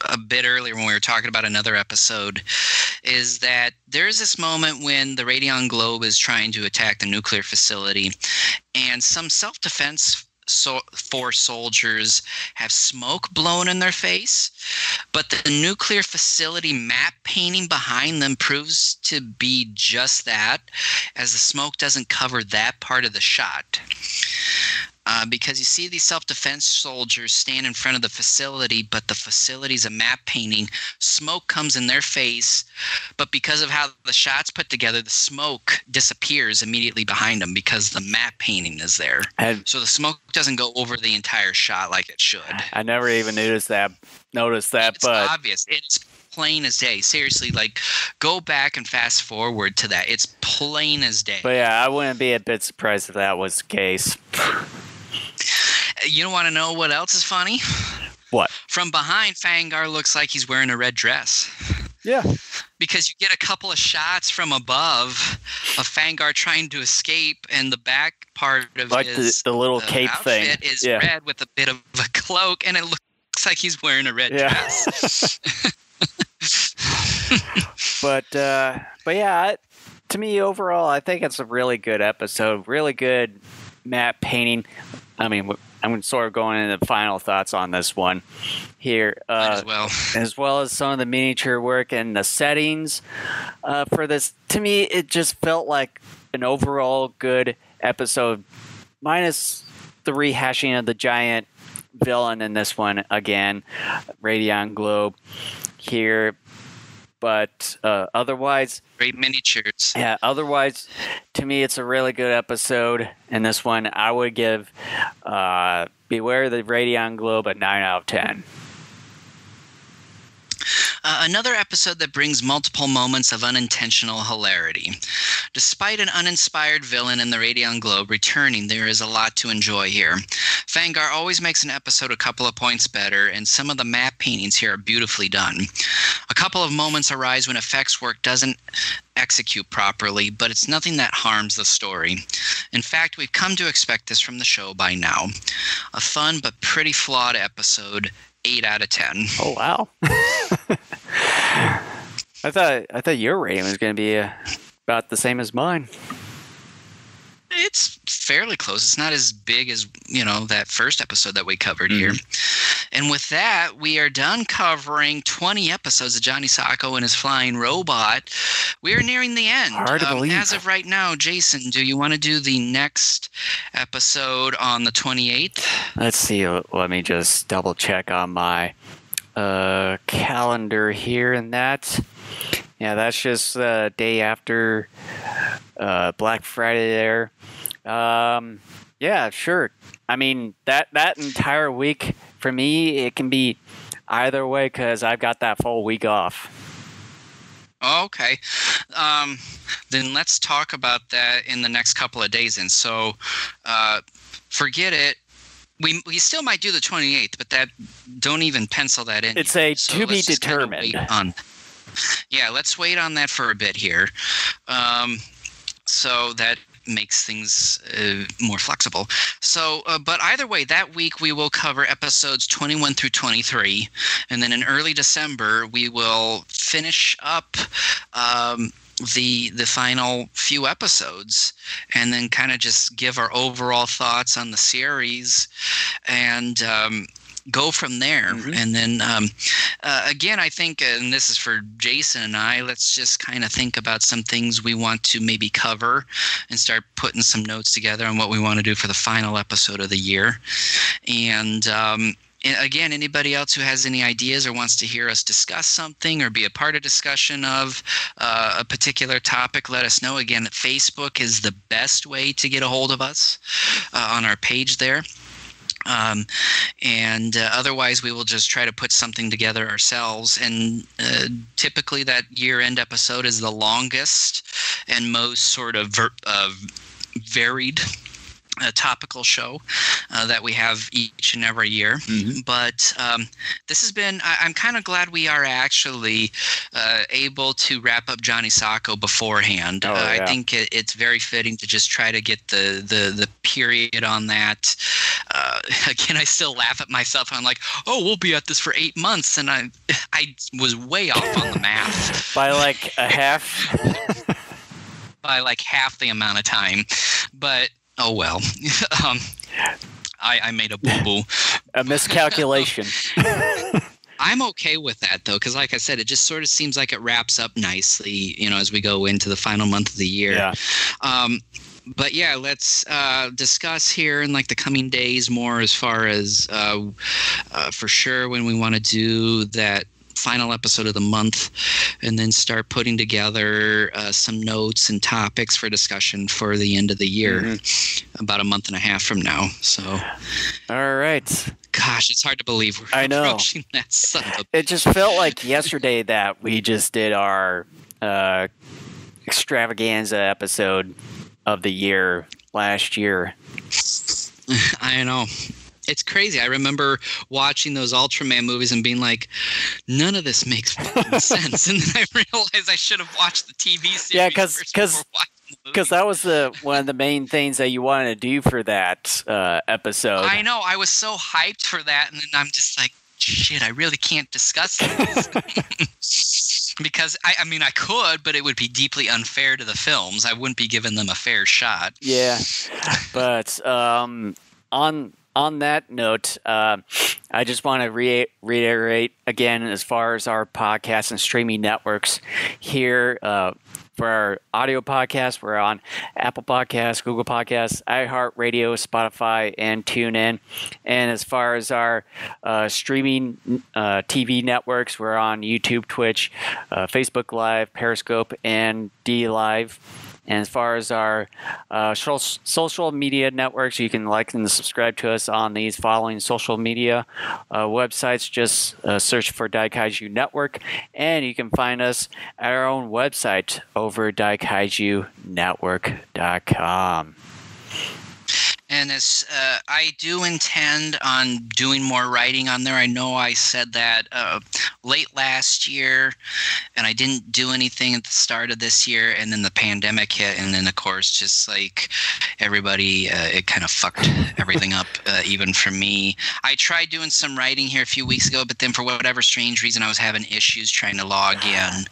a bit earlier when we were talking about another episode, is that there is this moment when the Radion Globe is trying to attack the nuclear facility, and some self-defense so, force soldiers have smoke blown in their face, but the nuclear facility map painting behind them proves to be just that, as the smoke doesn't cover that part of the shot. Uh, because you see these self-defense soldiers stand in front of the facility, but the facility's a map painting. Smoke comes in their face, but because of how the shot's put together, the smoke disappears immediately behind them because the map painting is there. I've, so the smoke doesn't go over the entire shot like it should. I never even noticed that. Noticed that, it's but obvious. It's plain as day. Seriously, like, go back and fast forward to that. It's plain as day. But yeah, I wouldn't be a bit surprised if that was the case. You don't want to know what else is funny? What? From behind, Fangar looks like he's wearing a red dress. Yeah. Because you get a couple of shots from above of Fangar trying to escape, and the back part of like his the, the little the cape thing is yeah. red with a bit of a cloak, and it looks like he's wearing a red yeah. dress. but uh, but yeah, it, to me overall, I think it's a really good episode. Really good map painting. I mean, I'm sort of going into the final thoughts on this one here, uh, as well as well as some of the miniature work and the settings uh, for this. To me, it just felt like an overall good episode, minus the rehashing of the giant villain in this one again, Radion Globe here. But uh, otherwise, great miniatures. Yeah, otherwise, to me, it's a really good episode. And this one, I would give uh, Beware the Radion Globe a nine out of ten. Uh, another episode that brings multiple moments of unintentional hilarity. Despite an uninspired villain in the Radion Globe returning, there is a lot to enjoy here. Fangar always makes an episode a couple of points better, and some of the map paintings here are beautifully done. A couple of moments arise when effects work doesn't execute properly, but it's nothing that harms the story. In fact, we've come to expect this from the show by now. A fun but pretty flawed episode. eight out of ten. Oh, wow. I thought I thought your rating was going to be uh, about the same as mine. It's fairly close. It's not as big as, you know, that first episode that we covered mm-hmm. here. And with that, we are done covering twenty episodes of Johnny Sokko and his Flying Robot. We are nearing the end. Hard to um, believe. As of right now, Jason, do you want to do the next episode on the twenty-eighth? Let's see. Let me just double check on my uh, calendar here and that. Yeah, that's just the uh, day after uh, Black Friday there. Um, yeah, sure. I mean, that, that entire week, for me, it can be either way because I've got that full week off. Okay. Um, then let's talk about that in the next couple of days. And so uh, forget it. We we still might do the twenty-eighth, but that don't even pencil that in. It's a so to be determined. Yeah, let's wait on that for a bit here. Um, so that makes things uh, more flexible. So, uh, but either way, that week we will cover episodes twenty-one through twenty-three. And then in early December, we will finish up um, the the final few episodes and then kind of just give our overall thoughts on the series and um go from there. Mm-hmm. And then um, uh, again, I think, and this is for Jason and I, let's just kind of think about some things we want to maybe cover and start putting some notes together on what we want to do for the final episode of the year. And um, And again, anybody else who has any ideas or wants to hear us discuss something or be a part of discussion of uh, a particular topic, let us know. Again, Facebook is the best way to get a hold of us uh, on our page there. Um, and uh, otherwise, we will just try to put something together ourselves. And uh, typically that year-end episode is the longest and most sort of ver- uh, varied a topical show uh, that we have each and every year. Mm-hmm. But um, this has been, I, I'm kind of glad we are actually uh, able to wrap up Johnny Sokko beforehand. Oh, uh, yeah. I think it, it's very fitting to just try to get the, the, the period on that. Uh, again, I still laugh at myself. I'm like, oh, we'll be at this for eight months. And I, I was way off on the math. By like a half? By like half the amount of time. But oh well, um, I, I made a boo-boo. A miscalculation. I'm okay with that, though, because like I said, it just sort of seems like it wraps up nicely, you know, as we go into the final month of the year. Yeah. Um, but yeah, let's uh, discuss here in like the coming days more as far as uh, uh, for sure when we want to do that final episode of the month, and then start putting together uh, some notes and topics for discussion for the end of the year, mm-hmm. about a month and a half from now. So, all right. Gosh, it's hard to believe we're I know. approaching that son of a- It just felt like yesterday that we just did our uh, extravaganza episode of the year last year. I know. It's crazy. I remember watching those Ultraman movies and being like, none of this makes fucking sense. And then I realized I should have watched the T V series. Yeah, because that was the one of the main things that you wanted to do for that uh, episode. I know. I was so hyped for that. And then I'm just like, shit, I really can't discuss this. Because, I, I mean, I could, but it would be deeply unfair to the films. I wouldn't be giving them a fair shot. Yeah. But um, on... On that note, uh, I just want to re- reiterate again as far as our podcasts and streaming networks here. Uh, for our audio podcast, we're on Apple Podcasts, Google Podcasts, iHeartRadio, Spotify, and TuneIn. And as far as our uh, streaming uh, T V networks, we're on YouTube, Twitch, uh, Facebook Live, Periscope, and DLive. And as far as our uh, social media networks, you can like and subscribe to us on these following social media uh, websites. Just uh, search for Daikaiju Network, and you can find us at our own website over daikaiju network dot com. And as, uh, I do intend on doing more writing on there. I know I said that uh, late last year, and I didn't do anything at the start of this year, and then the pandemic hit, and then, of course, just like everybody, uh, it kind of fucked everything up, uh, even for me. I tried doing some writing here a few weeks ago, but then for whatever strange reason, I was having issues trying to log in.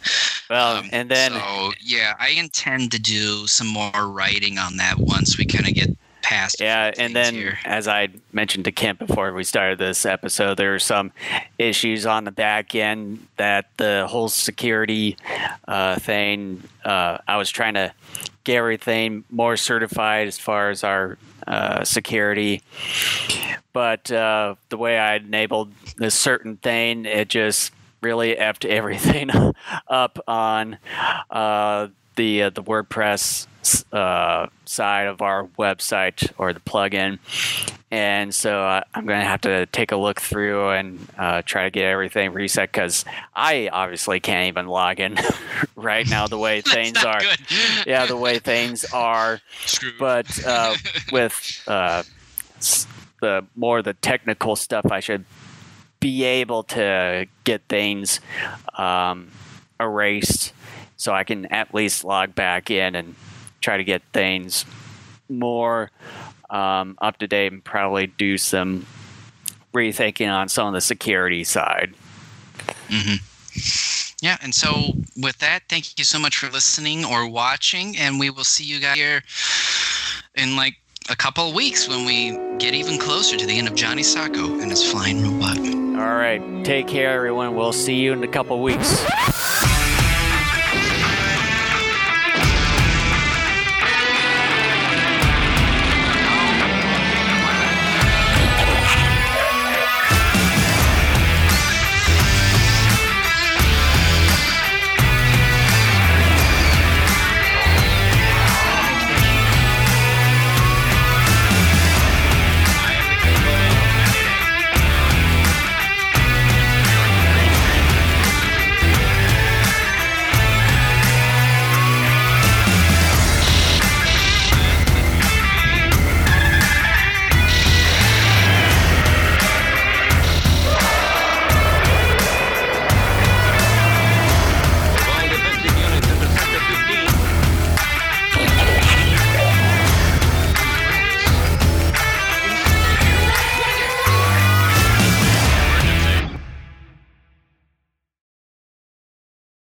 Well, um, and then... So, yeah, I intend to do some more writing on that once we kind of get... Past yeah, and then here. As I mentioned to Kent before we started this episode, there are some issues on the back end that the whole security uh, thing. Uh, I was trying to get everything more certified as far as our uh, security, but uh, the way I enabled this certain thing, it just really effed everything up on uh, the uh, the WordPress. Uh, side of our website or the plugin, and so uh, I'm going to have to take a look through and uh, try to get everything reset because I obviously can't even log in right now the way things are. Good. Yeah, the way things are. Screwed. But uh, with uh, the more the technical stuff, I should be able to get things um, erased so I can at least log back in and. Try to get things more um, up to date and probably do some rethinking on some of the security side. Mm-hmm. Yeah, and so with that, thank you so much for listening or watching, and we will see you guys here in like a couple of weeks when we get even closer to the end of Johnny Sokko and his Flying Robot. All right, take care, everyone. We'll see you in a couple of weeks.